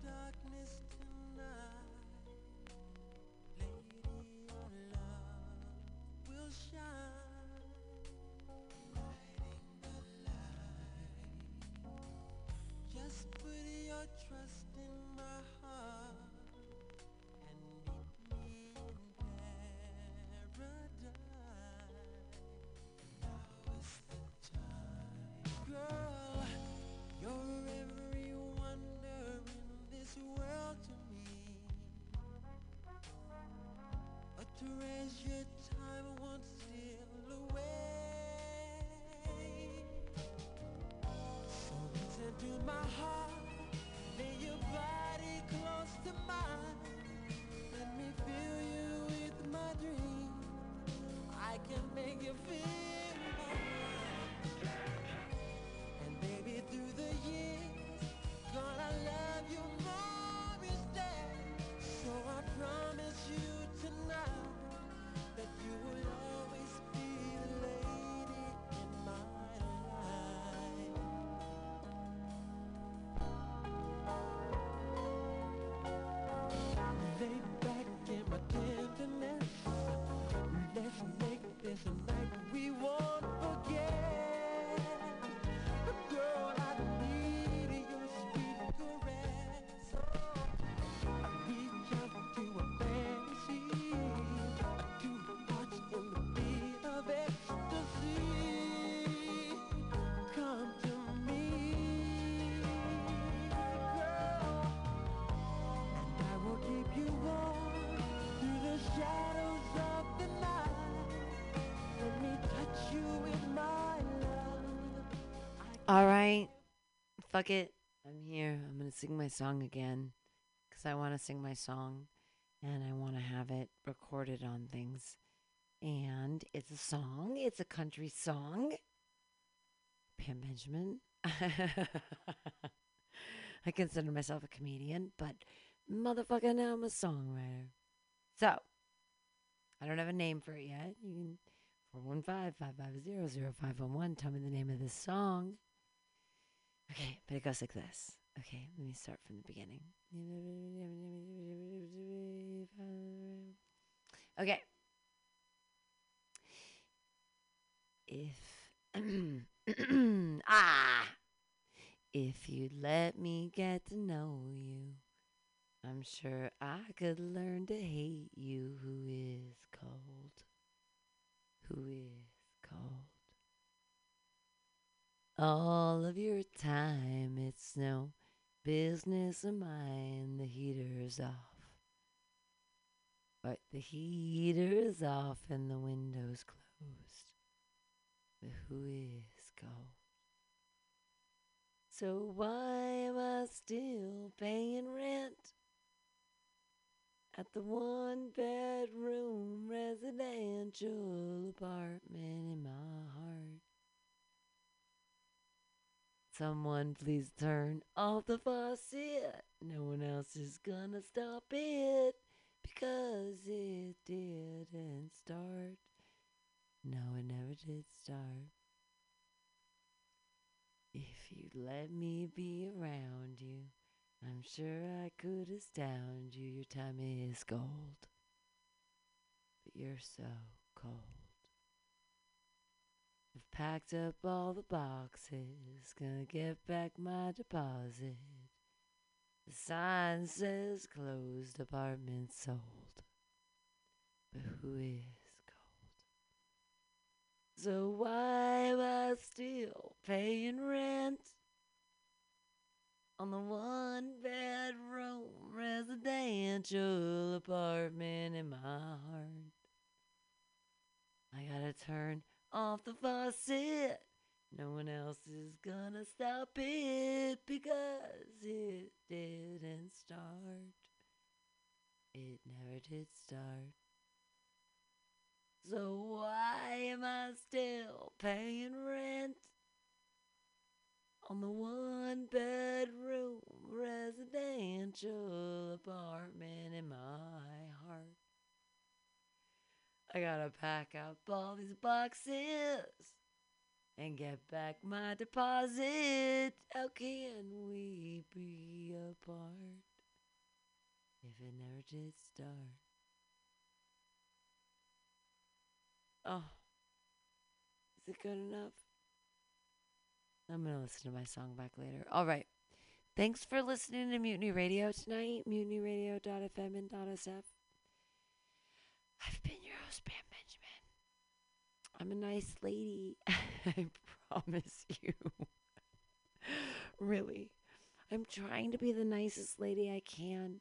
Darkness. my heart, lay your body close to mine. Let me fill you with my dream. I can make you feel mine. And baby, through the years, gonna love you more each day. So I promise you tonight that you will always be the lady in my life. Lay back in my tenderness. Let's make this a night we won't forget. Girl, I need your sweet caress. I reach out to a fantasy. In the beat of ecstasy, come to me, girl, and I will keep you warm through the shadows of the night. Let me touch you with my love. All right, fuck it. I'm here. I'm gonna sing my song again because I want to sing my song and I want to have it recorded on things. And it's a song. It's a country song. Pam Benjamin. I consider myself a comedian, but motherfucker, now I'm a songwriter. So, I don't have a name for it yet. You can 415-550-0511. Tell me the name of this song. Okay, but it goes like this. Okay, let me start from the beginning. Okay. If you'd let me get to know you, I'm sure I could learn to hate you. Who is cold? Who is cold? All of your time, it's no business of mine. The heater's off. But the heater's off and the window's closed. But who is cold? So why am I still paying rent at the one-bedroom residential apartment in my heart? Someone please turn off the faucet. No one else is gonna stop it because it didn't start. No, it never did start. If you'd let me be around you, I'm sure I could astound you. Your time is gold, but you're so cold. I've packed up all the boxes, gonna get back my deposit. The sign says closed, apartment sold, but who is? So why am I still paying rent on the one-bedroom residential apartment in my heart? I gotta turn off the faucet. No one else is gonna stop it because it didn't start. It never did start. So why am I still paying rent on the one-bedroom residential apartment in my heart? I gotta pack up all these boxes and get back my deposit. How can we be apart if it never did start? Oh, is it good enough? I'm going to listen to my song back later. All right. Thanks for listening to Mutiny Radio tonight. MutinyRadio.fm and .sf. I've been your host, Pam Benjamin. I'm a nice lady. I promise you. Really. I'm trying to be the nicest lady I can.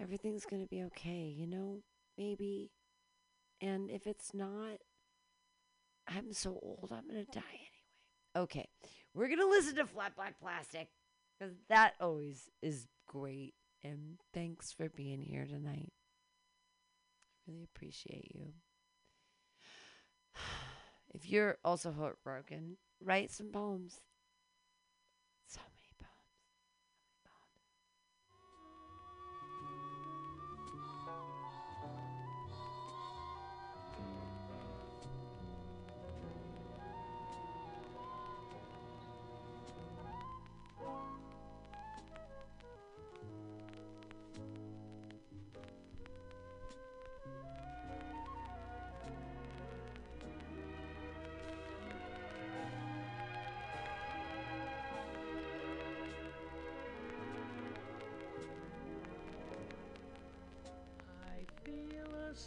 Everything's going to be okay, you know, maybe. And if it's not, I'm so old, I'm going to die anyway. Okay, we're going to listen to Flat Black Plastic because that always is great. And thanks for being here tonight. Really appreciate you. If you're also heartbroken, write some poems. So many poems.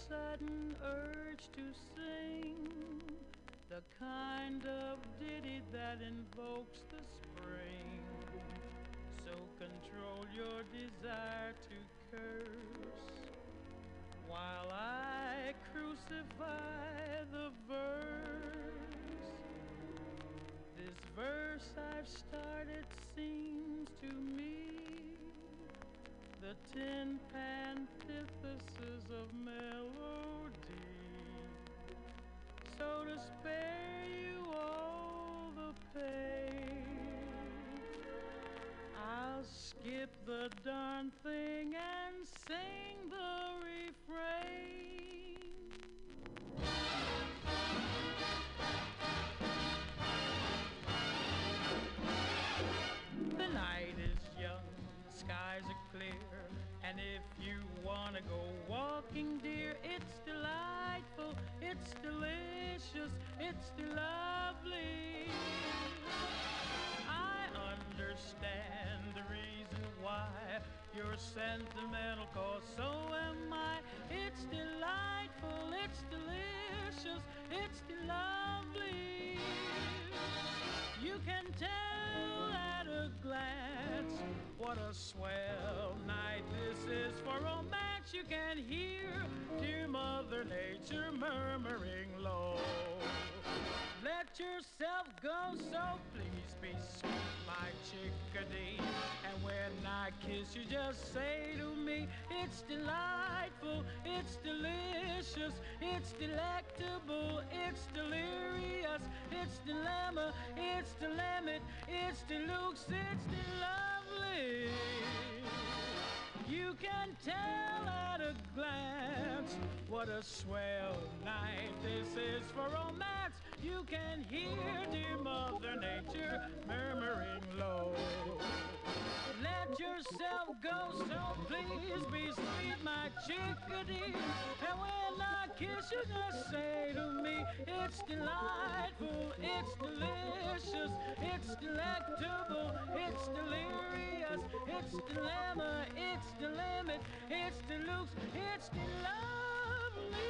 Sudden urge to sing the kind of ditty that invokes the spring. So control your desire to curse while I crucify the verse. This verse I've started seems to me the tin pantithesis of melody. So to spare you all the pain, I'll skip the darn thing and sing the refrain. The night is young, the skies are clear, and if you wanna go walking, dear, it's delightful, it's delicious, it's lovely. I understand the reason why you're sentimental, 'cause so am I. It's delightful, it's delicious, it's lovely. You can tell at a glance what a swell night this is for romance. You can hear dear Mother Nature murmuring low, let yourself go, so please be sweet, my chickadee. And when I kiss you, just say to me, it's delightful, it's delicious, it's delectable, it's delirious, it's dilemma, it's dilemma, it's deluxe, it's lovely. You can tell at a glance what a swell night this is for romance. You can hear dear Mother Nature murmuring low, let yourself go, so please be sweet, my chickadee. And when I kiss you, just say to me, it's delightful, it's delicious, it's delectable, it's delirious, it's dilemma, it's the limit, it's the loops, it's the lovely.